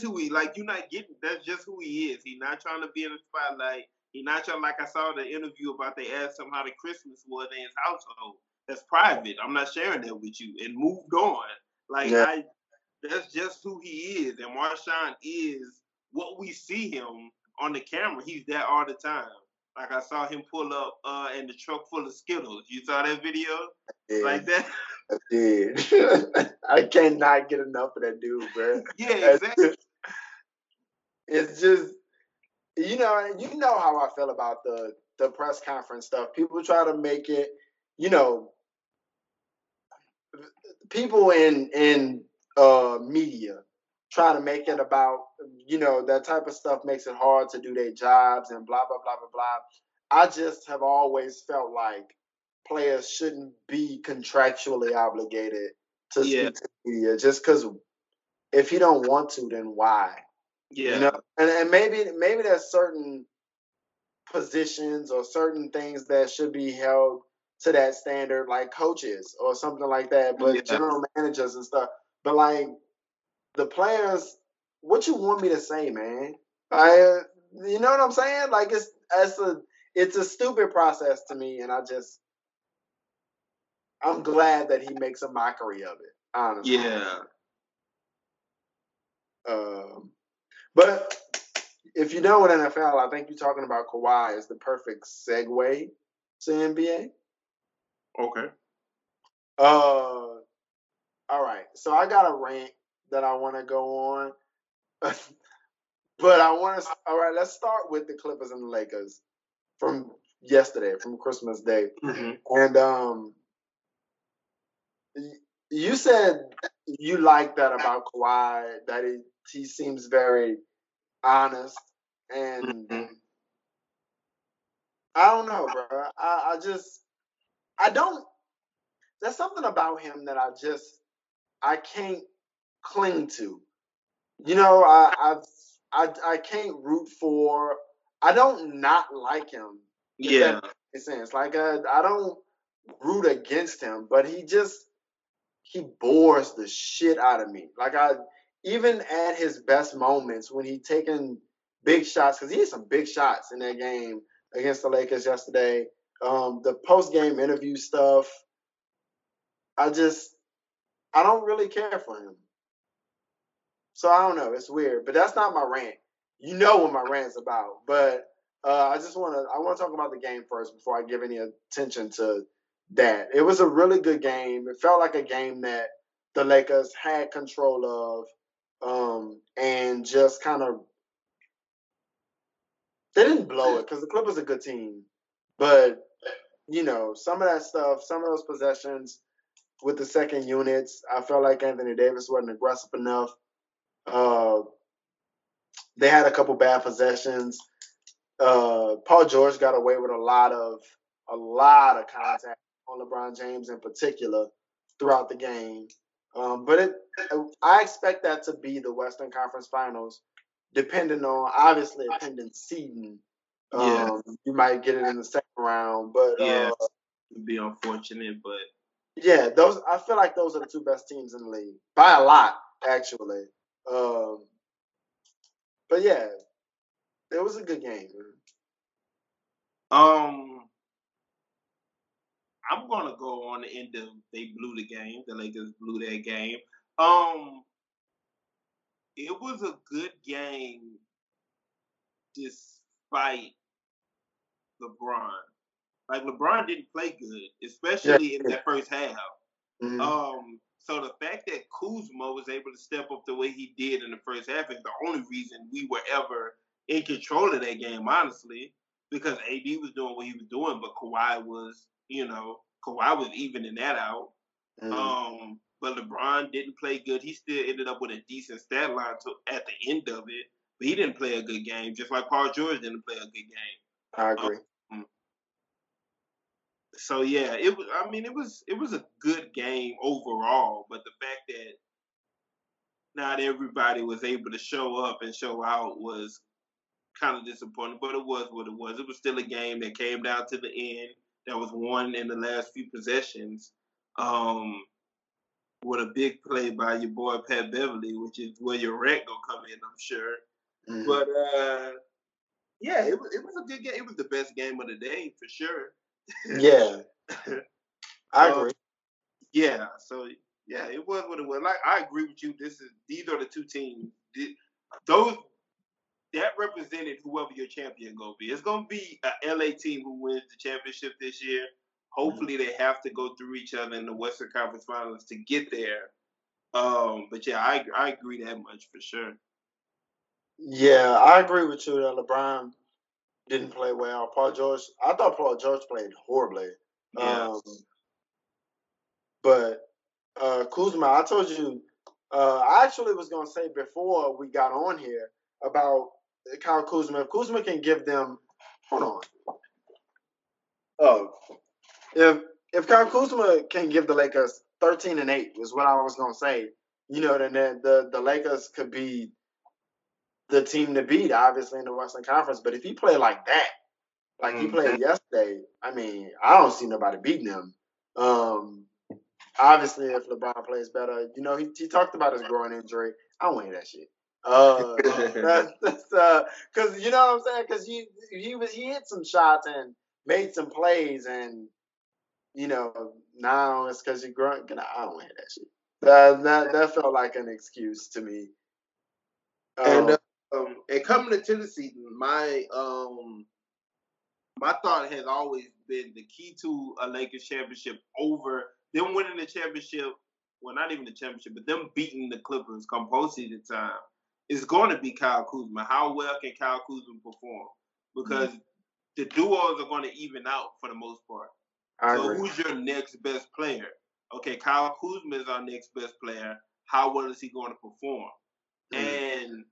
who he like. You're not getting. That's just who he is. He's not trying to be in the spotlight. He's not trying. Like I saw the interview about they asked him how the Christmas was in his household. That's private. I'm not sharing that with you. And moved on. Like that's just who he is. And Marshawn is what we see him on the camera. He's that all the time. Like I saw him pull up in the truck full of Skittles. You saw that video? Like that. I did. I cannot get enough of that dude, bro. Yeah, exactly. It's just, you know how I feel about the press conference stuff. People try to make it, people in media try to make it about, that type of stuff makes it hard to do their jobs and blah, blah, blah, blah, blah. I just have always felt like players shouldn't be contractually obligated to speak to the media just because if you don't want to, then why? Yeah. You know? And maybe there's certain positions or certain things that should be held to that standard, like coaches or something like that, but general managers and stuff. But like the players, what you want me to say, man? You know what I'm saying? Like it's a stupid process to me, and I'm glad that he makes a mockery of it, honestly. Yeah. But if you know what NFL, I think you're talking about Kawhi is the perfect segue to NBA. Okay. All right. So I got a rant that I want to go on. But all right, let's start with the Clippers and the Lakers from yesterday, from Christmas Day. Mm-hmm. And you said you like that about Kawhi, that he seems very honest, and mm-hmm. I don't know, bro. I there's something about him that I can't cling to. You know, I can't root for. I don't not like him. Yeah, that makes sense. Like I don't root against him, but he bores the shit out of me. Like even at his best moments when he taking big shots, because he had some big shots in that game against the Lakers yesterday. The post game interview stuff, I don't really care for him. So I don't know. It's weird, but that's not my rant. You know what my rant's about. But I want to talk about the game first before I give any attention to that. It was a really good game. It felt like a game that the Lakers had control of, and just kind of they didn't blow it because the Clippers are a good team. But you know, some of that stuff, some of those possessions with the second units, I felt like Anthony Davis wasn't aggressive enough. They had a couple bad possessions. Paul George got away with a lot of contact on LeBron James in particular throughout the game. But I expect that to be the Western Conference Finals, depending on obviously pending seeding. You might get it in the second round, but it'd be unfortunate, but yeah, I feel like those are the two best teams in the league by a lot, actually. But yeah, it was a good game. I'm gonna go on the end of they blew the game. The Lakers blew that game. It was a good game despite LeBron. Like LeBron didn't play good, especially in that first half. Mm-hmm. So the fact that Kuzma was able to step up the way he did in the first half is the only reason we were ever in control of that game, honestly, because AD was doing what he was doing, but Kawhi was, Kawhi was evening that out. Mm-hmm. But LeBron didn't play good. He still ended up with a decent stat line at the end of it, but he didn't play a good game, just like Paul George didn't play a good game. I agree. So yeah, it was a good game overall, but the fact that not everybody was able to show up and show out was kind of disappointing. But it was what it was. It was still a game that came down to the end, that was won in the last few possessions, with a big play by your boy Pat Beverley, which is where your rant gonna come in, I'm sure. Mm-hmm. But yeah, it was a good game. It was the best game of the day for sure. Yeah, I agree. Yeah, so yeah, it was what it was. Like I agree with you. These are the two teams. Those that represented whoever your champion gonna be. It's gonna be a LA team who wins the championship this year. Hopefully, mm-hmm. they have to go through each other in the Western Conference Finals to get there. But yeah, I agree that much for sure. Yeah, I agree with you that LeBron didn't play well. Paul George, I thought Paul George played horribly. Yeah. But Kuzma, I told you, I actually was going to say before we got on here about Kyle Kuzma. If Kuzma can give them, hold on. Oh, if Kyle Kuzma can give the Lakers 13-8 is what I was going to say. Then the Lakers could be the team to beat, obviously, in the Western Conference. But if he played like that, Like, he played yesterday. I mean, I don't see nobody beating him. Obviously, if LeBron plays better, you know, he talked about his groin injury. I don't hear that shit. Because you know what I'm saying? Because he hit some shots and made some plays, and you know, now it's because you're growing. I don't hear that shit. That felt like an excuse to me. And coming to Tennessee, my thought has always been the key to a Lakers championship over them winning the championship. Well, not even the championship, but them beating the Clippers come postseason time. It's going to be Kyle Kuzma. How well can Kyle Kuzma perform? Because the duos are going to even out for the most part. I agree. Who's your next best player? Okay, Kyle Kuzma is our next best player. How well is he going to perform? And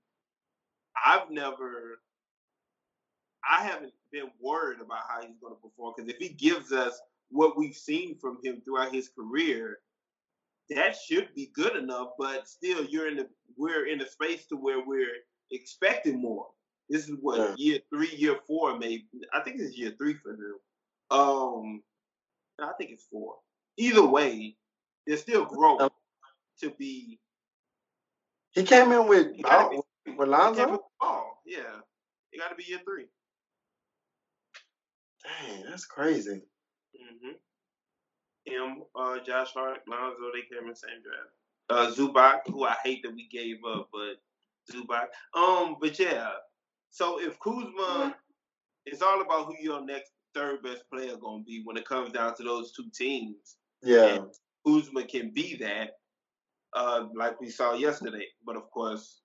I haven't been worried about how he's going to perform, because if he gives us what we've seen from him throughout his career, that should be good enough. But still, we're in a space to where we're expecting more. This is what year 3, year 4, maybe. I think it's year 3 for him. I think it's 4. Either way, there's still growth to be. He came in with Lonzo. Oh yeah, it got to be year 3. Dang, that's crazy. Mm-hmm. Him, Josh Hart, Lonzo, they came in the same draft. Zubac, who I hate that we gave up, but Zubac. But yeah. So if Kuzma, it's all about who your next third best player gonna be when it comes down to those two teams. Yeah. And Kuzma can be that, like we saw yesterday. But of course,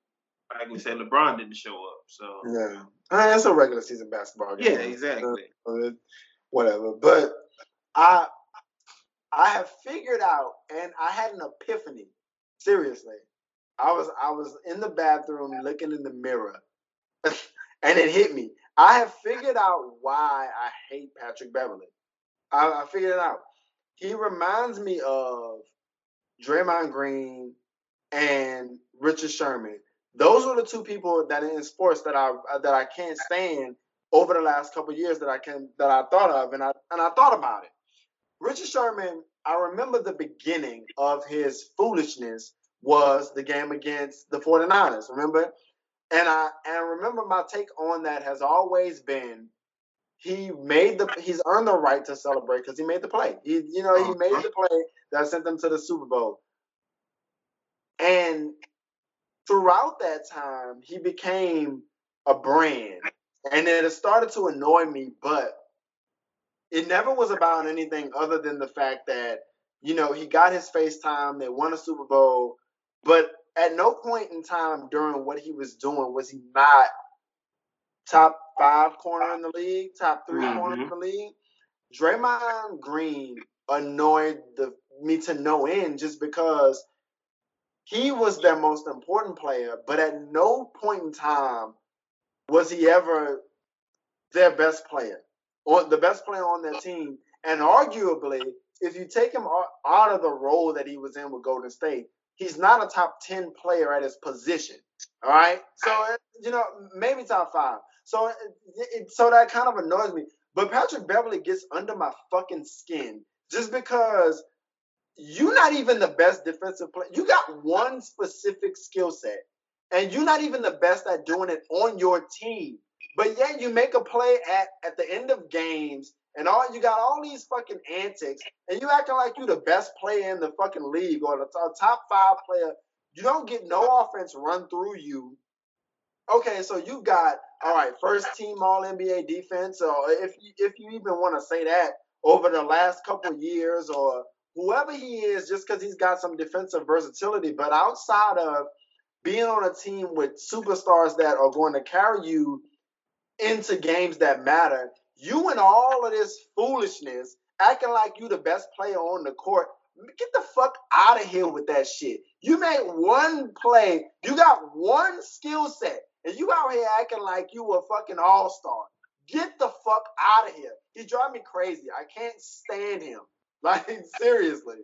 like we said, LeBron didn't show up. So yeah, that's a regular season basketball game. Yeah, exactly. Whatever. But I have figured out, and I had an epiphany. Seriously. I was in the bathroom looking in the mirror, and it hit me. I have figured out why I hate Patrick Beverley. I figured it out. He reminds me of Draymond Green and Richard Sherman. Those were the two people that in sports that I can't stand over the last couple of years that I thought of, and I thought about it. Richard Sherman, I remember the beginning of his foolishness was the game against the 49ers, remember? And I remember my take on that has always been he's earned the right to celebrate because he made the play. He made the play that sent them to the Super Bowl. And throughout that time, he became a brand. And it started to annoy me, but it never was about anything other than the fact that, you know, he got his face time, they won a Super Bowl, but at no point in time during what he was doing was he not top 5 corner in the league, top 3 corner in the league. Draymond Green annoyed me to no end just because he was their most important player, but at no point in time was he ever their best player. Or the best player on their team, and arguably, if you take him out of the role that he was in with Golden State, he's not a top 10 player at his position. All right, so you know, maybe top 5. So, so that kind of annoys me. But Patrick Beverley gets under my fucking skin just because you're not even the best defensive player. You got one specific skill set, and you're not even the best at doing it on your team. But yet you make a play at the end of games, and all you got all these fucking antics, and you acting like you the best player in the fucking league or the top 5 player. You don't get no offense run through you. Okay, so you got, all right, first team All-NBA defense, or if you even want to say that, over the last couple of years, or whoever he is, just because he's got some defensive versatility. But outside of being on a team with superstars that are going to carry you into games that matter, you and all of this foolishness, acting like you the best player on the court, get the fuck out of here with that shit. You made one play, you got one skill set, and you out here acting like you a fucking all-star. Get the fuck out of here. He drives me crazy. I can't stand him. Like, seriously.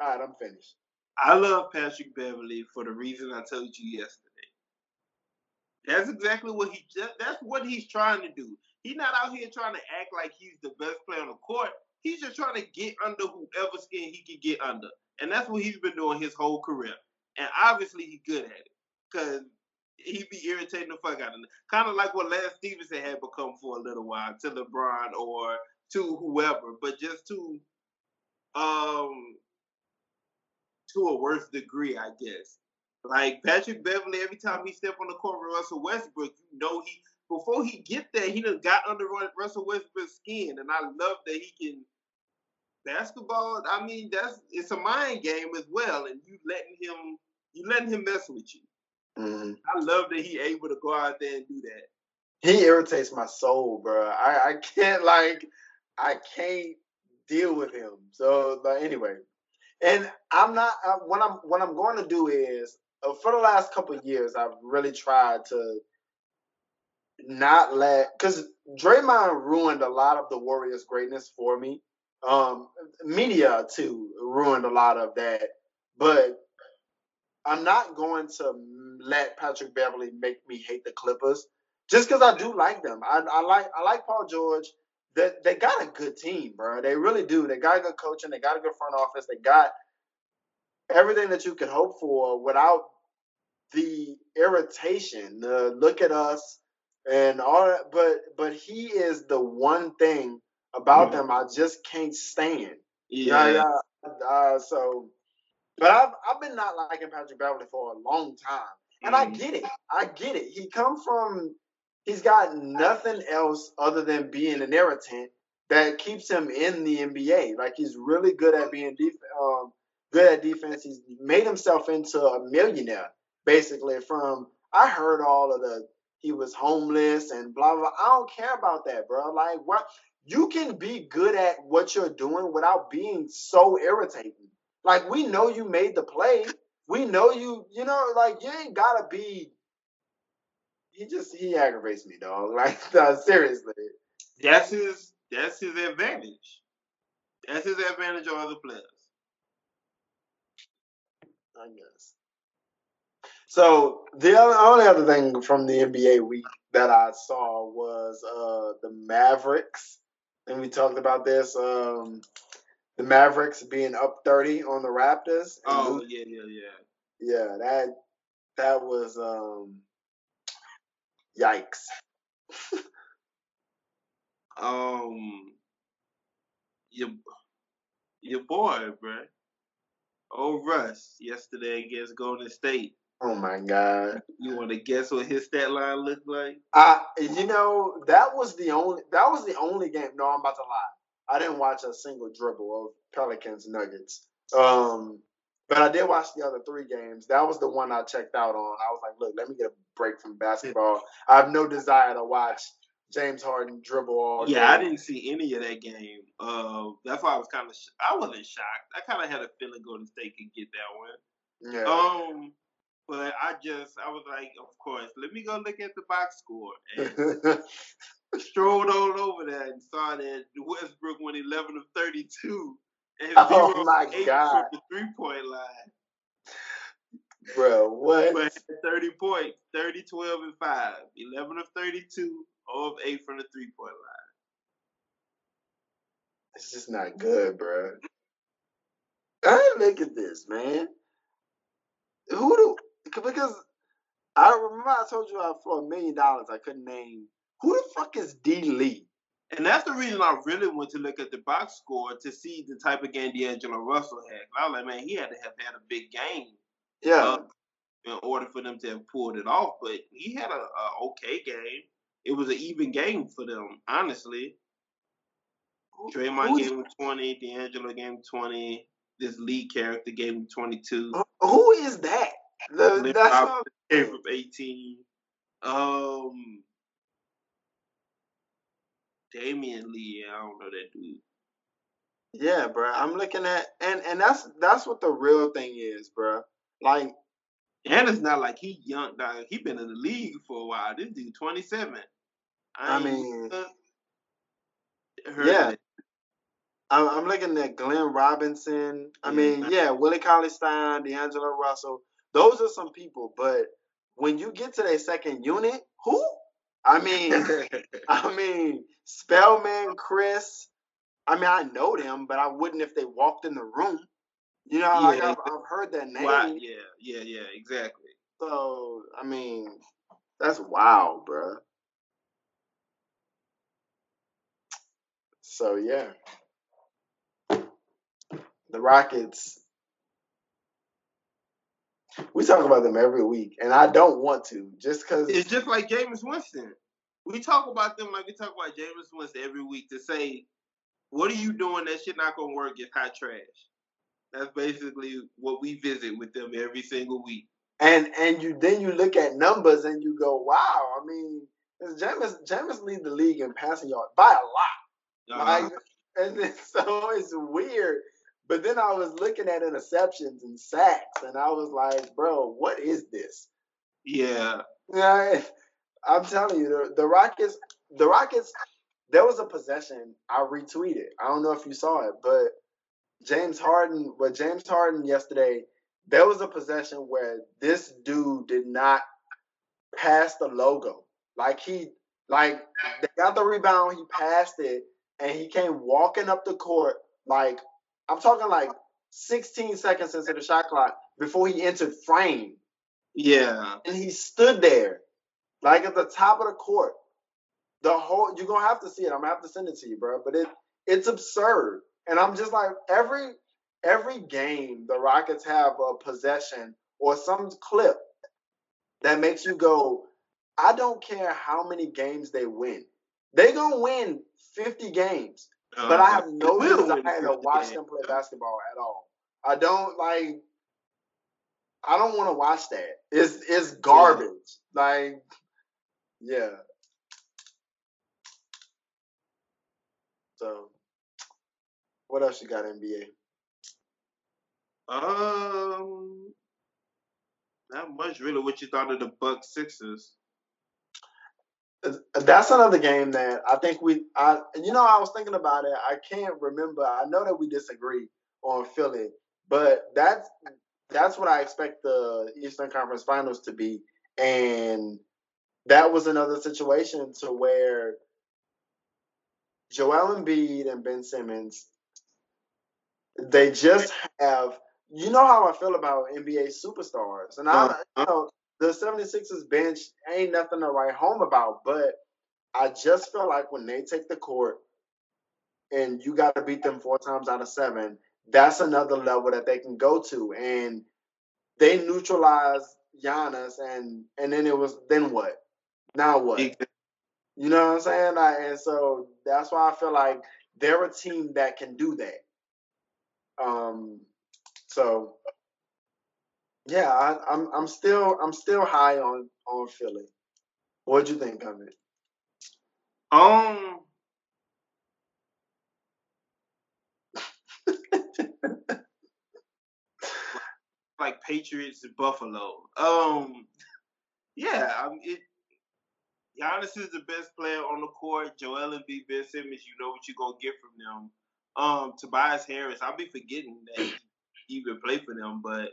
All right, I'm finished. I love Patrick Beverley for the reason I told you yesterday. That's exactly what he's trying to do. He's not out here trying to act like he's the best player on the court. He's just trying to get under whoever skin he can get under. And that's what he's been doing his whole career. And obviously he's good at it because he be irritating the fuck out of it. Kind of like what Lance Stevenson had become for a little while to LeBron or to whoever, but just to a worse degree, I guess. Like Patrick Beverley, every time he stepped on the court with Russell Westbrook, you know he before he get there, he done got under Russell Westbrook's skin, and I love that he can basketball. I mean, it's a mind game as well, and you letting him mess with you. Mm-hmm. I love that he able to go out there and do that. He irritates my soul, bro. I can't deal with him. So, but anyway. And I'm not. What I'm going to do is, for the last couple of years, I've really tried to not let, because Draymond ruined a lot of the Warriors' greatness for me. Media too ruined a lot of that. But I'm not going to let Patrick Beverley make me hate the Clippers just because I do like them. I like Paul George. They got a good team, bro. They really do. They got a good coaching. They got a good front office. They got everything that you could hope for without the irritation, the look at us and all that. But he is the one thing about them I just can't stand. Yeah. But I've been not liking Patrick Beverley for a long time. And I get it. He come from... He's got nothing else other than being an irritant that keeps him in the NBA. Like, he's really good at being good at defense. He's made himself into a millionaire, basically, from I heard all of the he was homeless and blah, blah. I don't care about that, bro. Like, what? You can be good at what you're doing without being so irritating. Like, we know you made the play. We know you know, like, you ain't got to be. He aggravates me, dog. Like, no, seriously. That's his advantage. That's his advantage on other players, I guess. So the only other thing from the NBA week that I saw was the Mavericks, and we talked about this. The Mavericks being up 30 on the Raptors. Oh yeah. Yeah, that was. Yikes. Your boy, bruh. Old Russ, yesterday against Golden State. Oh, my God. You want to guess what his stat line looked like? That was the only game. No, I'm about to lie. I didn't watch a single dribble of Pelicans Nuggets. But I did watch the other three games. That was the one I checked out on. I was like, look, let me get a break from basketball. I have no desire to watch James Harden dribble all day. Yeah, I didn't see any of that game. That's why I was kind of I wasn't shocked. I kind of had a feeling Golden State could get that one. Yeah. But I was like, of course, let me go look at the box score. And strolled all over that and saw that Westbrook went 11 of 32. And oh my God! The 3-point line, bro. What? But 30 points, 30, 12, and 5, 11 of 32, 0 of 8 from the 3-point line. It's just not good, bro. I look at this, man. Because I remember I told you for $1 million I couldn't name who the fuck is D. Lee. And that's the reason I really went to look at the box score to see the type of game D'Angelo Russell had. I was like, man, he had to have had a big game, in order for them to have pulled it off. But he had a okay game. It was an even game for them, honestly. Draymond gave him 20. D'Angelo gave him 20. This lead character gave him 22. Who is that? That's gave him 18. Damian Lee, I don't know that dude. Yeah, bro. I'm looking at and that's what the real thing is, bro. Like, and it's not like he young, dog. He been in the league for a while. This dude 27. I mean, I'm looking at Glenn Robinson. Willie Cauley-Stein, D'Angelo Russell. Those are some people, but when you get to their second unit, who? I mean, Spellman, Chris, I mean, I know them, but I wouldn't if they walked in the room. You know, like I've heard that name. Wow. Yeah, exactly. So, I mean, that's wild, bro. So, yeah. The Rockets, we talk about them every week, and I don't want to just because. It's just like Jameis Winston. We talk about them like we talk about Jameis Winston every week to say, what are you doing? That shit not going to work. It's hot trash. That's basically what we visit with them every single week. And you look at numbers and you go, wow. I mean, Jameis lead the league in passing yards by a lot. Uh-huh. Like, and then, so it's weird. But then I was looking at interceptions and sacks, and I was like, bro, what is this? Yeah. I'm telling you, the Rockets, there was a possession. I retweeted. I don't know if you saw it, but James Harden yesterday, there was a possession where this dude did not pass the logo. Like they got the rebound, he passed it, and he came walking up the court like, I'm talking like 16 seconds into the shot clock before he entered frame. Yeah. And he stood there like at the top of the court. You're going to have to see it. I'm going to have to send it to you, bro. But it's absurd. And I'm just like, every game the Rockets have a possession or some clip that makes you go, I don't care how many games they win. They're going to win 50 games. But I have no desire to watch them play basketball at all. I don't want to watch that. It's garbage. Like, yeah. So, what else you got, NBA? Not much really. What you thought of the Bucks Sixers? That's another game that I think I was thinking about it. I can't remember. I know that we disagree on Philly, but that's what I expect the Eastern Conference Finals to be. And that was another situation to where Joel Embiid and Ben Simmons, they just have, you know how I feel about NBA superstars. And the 76ers bench ain't nothing to write home about, but I just feel like when they take the court and you got to beat them 4 times out of 7, that's another level that they can go to. And they neutralized Giannis, and then it was, then what? Now what? You know what I'm saying? And so that's why I feel like they're a team that can do that. So... yeah, I'm still high on Philly. What'd you think of it? Like Patriots and Buffalo. Giannis is the best player on the court. Joel Embiid, Ben Simmons, you know what you're gonna get from them. Tobias Harris, I'll be forgetting that he even played for them, but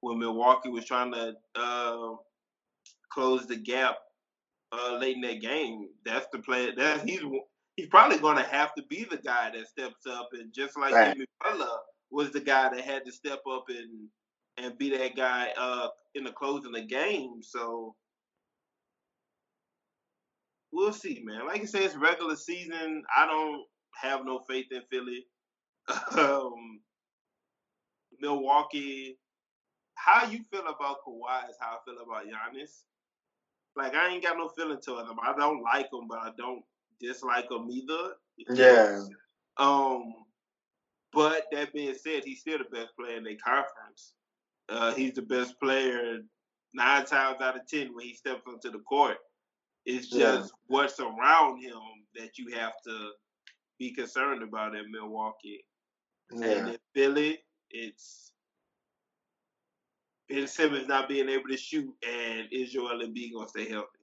when Milwaukee was trying to close the gap late in that game, that's the player. He's probably going to have to be the guy that steps up, and just like Jimmy Butler was the guy that had to step up and be that guy in the closing the game. So we'll see, man. Like I said, it's regular season. I don't have no faith in Philly. Milwaukee. How you feel about Kawhi is how I feel about Giannis. Like, I ain't got no feeling towards him. I don't like him, but I don't dislike him either. Yeah. But that being said, he's still the best player in their conference. He's the best player 9 times out of 10 when he steps onto the court. It's just what's around him that you have to be concerned about in Milwaukee. Yeah. And in Philly, it's Ben Simmons not being able to shoot, and is Joel Embiid going to stay healthy?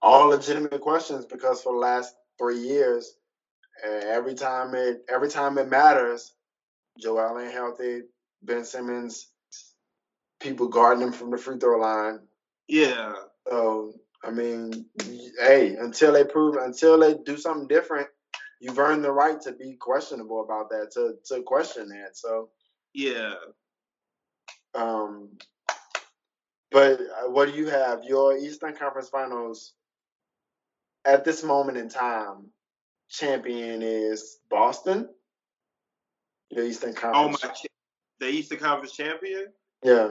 All legitimate questions, because for the last 3 years, every time it matters, Joel ain't healthy. Ben Simmons, people guarding him from the free throw line. Yeah. So I mean, hey, until they do something different, you've earned the right to be questionable about that, to question that. So yeah. But what do you have? Your Eastern Conference Finals at this moment in time, champion is Boston. The Eastern Conference. Oh my! The Eastern Conference champion. Yeah.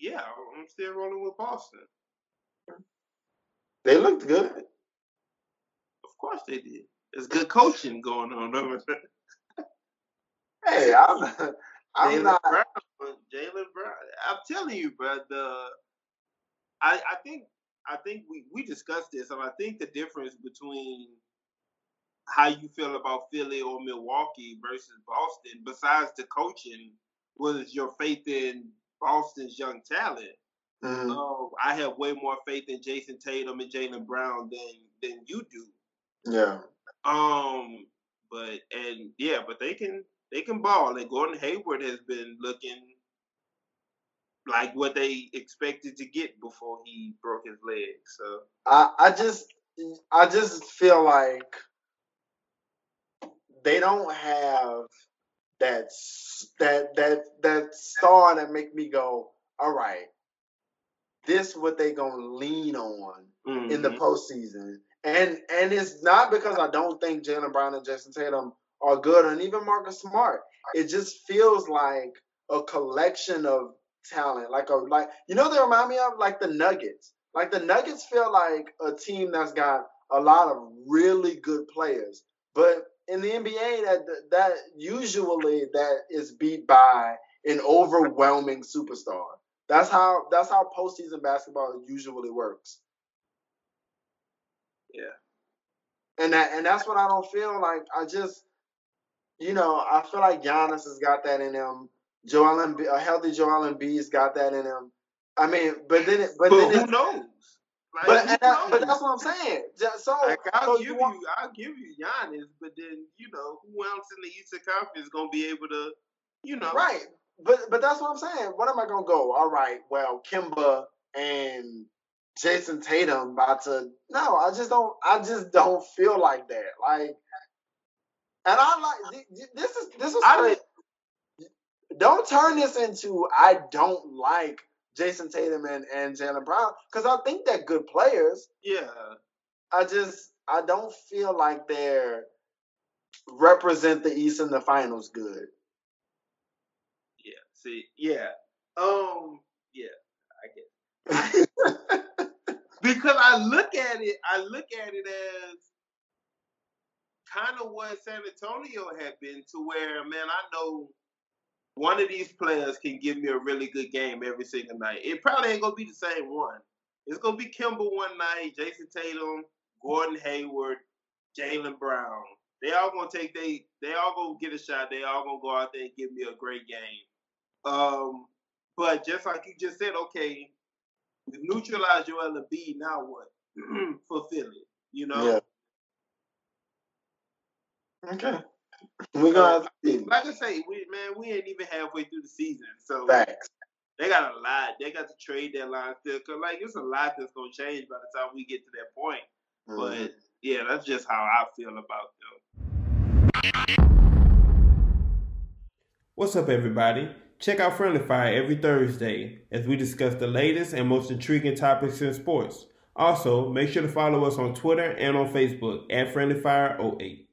Yeah, I'm still rolling with Boston. They looked good. Of course they did. There's good coaching going on over there. Hey, I'm not. Jaylen Brown. I'm telling you, bro. I think we discussed this, and I think the difference between how you feel about Philly or Milwaukee versus Boston, besides the coaching, was your faith in Boston's young talent. Mm-hmm. I have way more faith in Jason Tatum and Jaylen Brown than you do. Yeah. But they can ball. And Gordon Hayward has been looking like what they expected to get before he broke his leg. So I just feel like they don't have that star that make me go, all right, this what they gonna lean on in the postseason. And it's not because I don't think Jaylen Brown and Jason Tatum are good, and even Marcus Smart. It just feels like a collection of talent, they remind me of like the Nuggets. Like the Nuggets feel like a team that's got a lot of really good players, but in the NBA, that usually that is beat by an overwhelming superstar. That's how postseason basketball usually works. Yeah, and that's what I don't feel like. I feel like Giannis has got that in him. A healthy Joel Embiid's got that in him. I mean, but then who knows? But that's what I'm saying. I'll give you Giannis, but then who else in the Eastern Conference is gonna be able to, right? But that's what I'm saying. What am I gonna go? All right, well, Kimba and Jason Tatum about to? No, I just don't feel like that. Like, and I like this is. Don't turn this into I don't like Jason Tatum and Jaylen Brown, because I think they're good players. Yeah. I don't feel like they're represent the East in the finals good. Yeah. See, yeah. Yeah, I get it. Because I look at it as kind of what San Antonio had been, to where, man, I know one of these players can give me a really good game every single night. It probably ain't going to be the same one. It's going to be Kimba one night, Jason Tatum, Gordon Hayward, Jaylen Brown. They all going to they all going to get a shot. They all going to go out there and give me a great game. But just like you just said, okay, we neutralize Joel Embiid, now what? For Philly, Yeah. Okay. We're gonna like I say, we ain't even halfway through the season, so facts. They got a lot. They got to trade that line still, cause like it's a lot that's gonna change by the time we get to that point. Mm-hmm. But yeah, that's just how I feel about them. What's up, everybody? Check out Friendly Fire every Thursday as we discuss the latest and most intriguing topics in sports. Also, make sure to follow us on Twitter and on Facebook at Friendly Fire 08.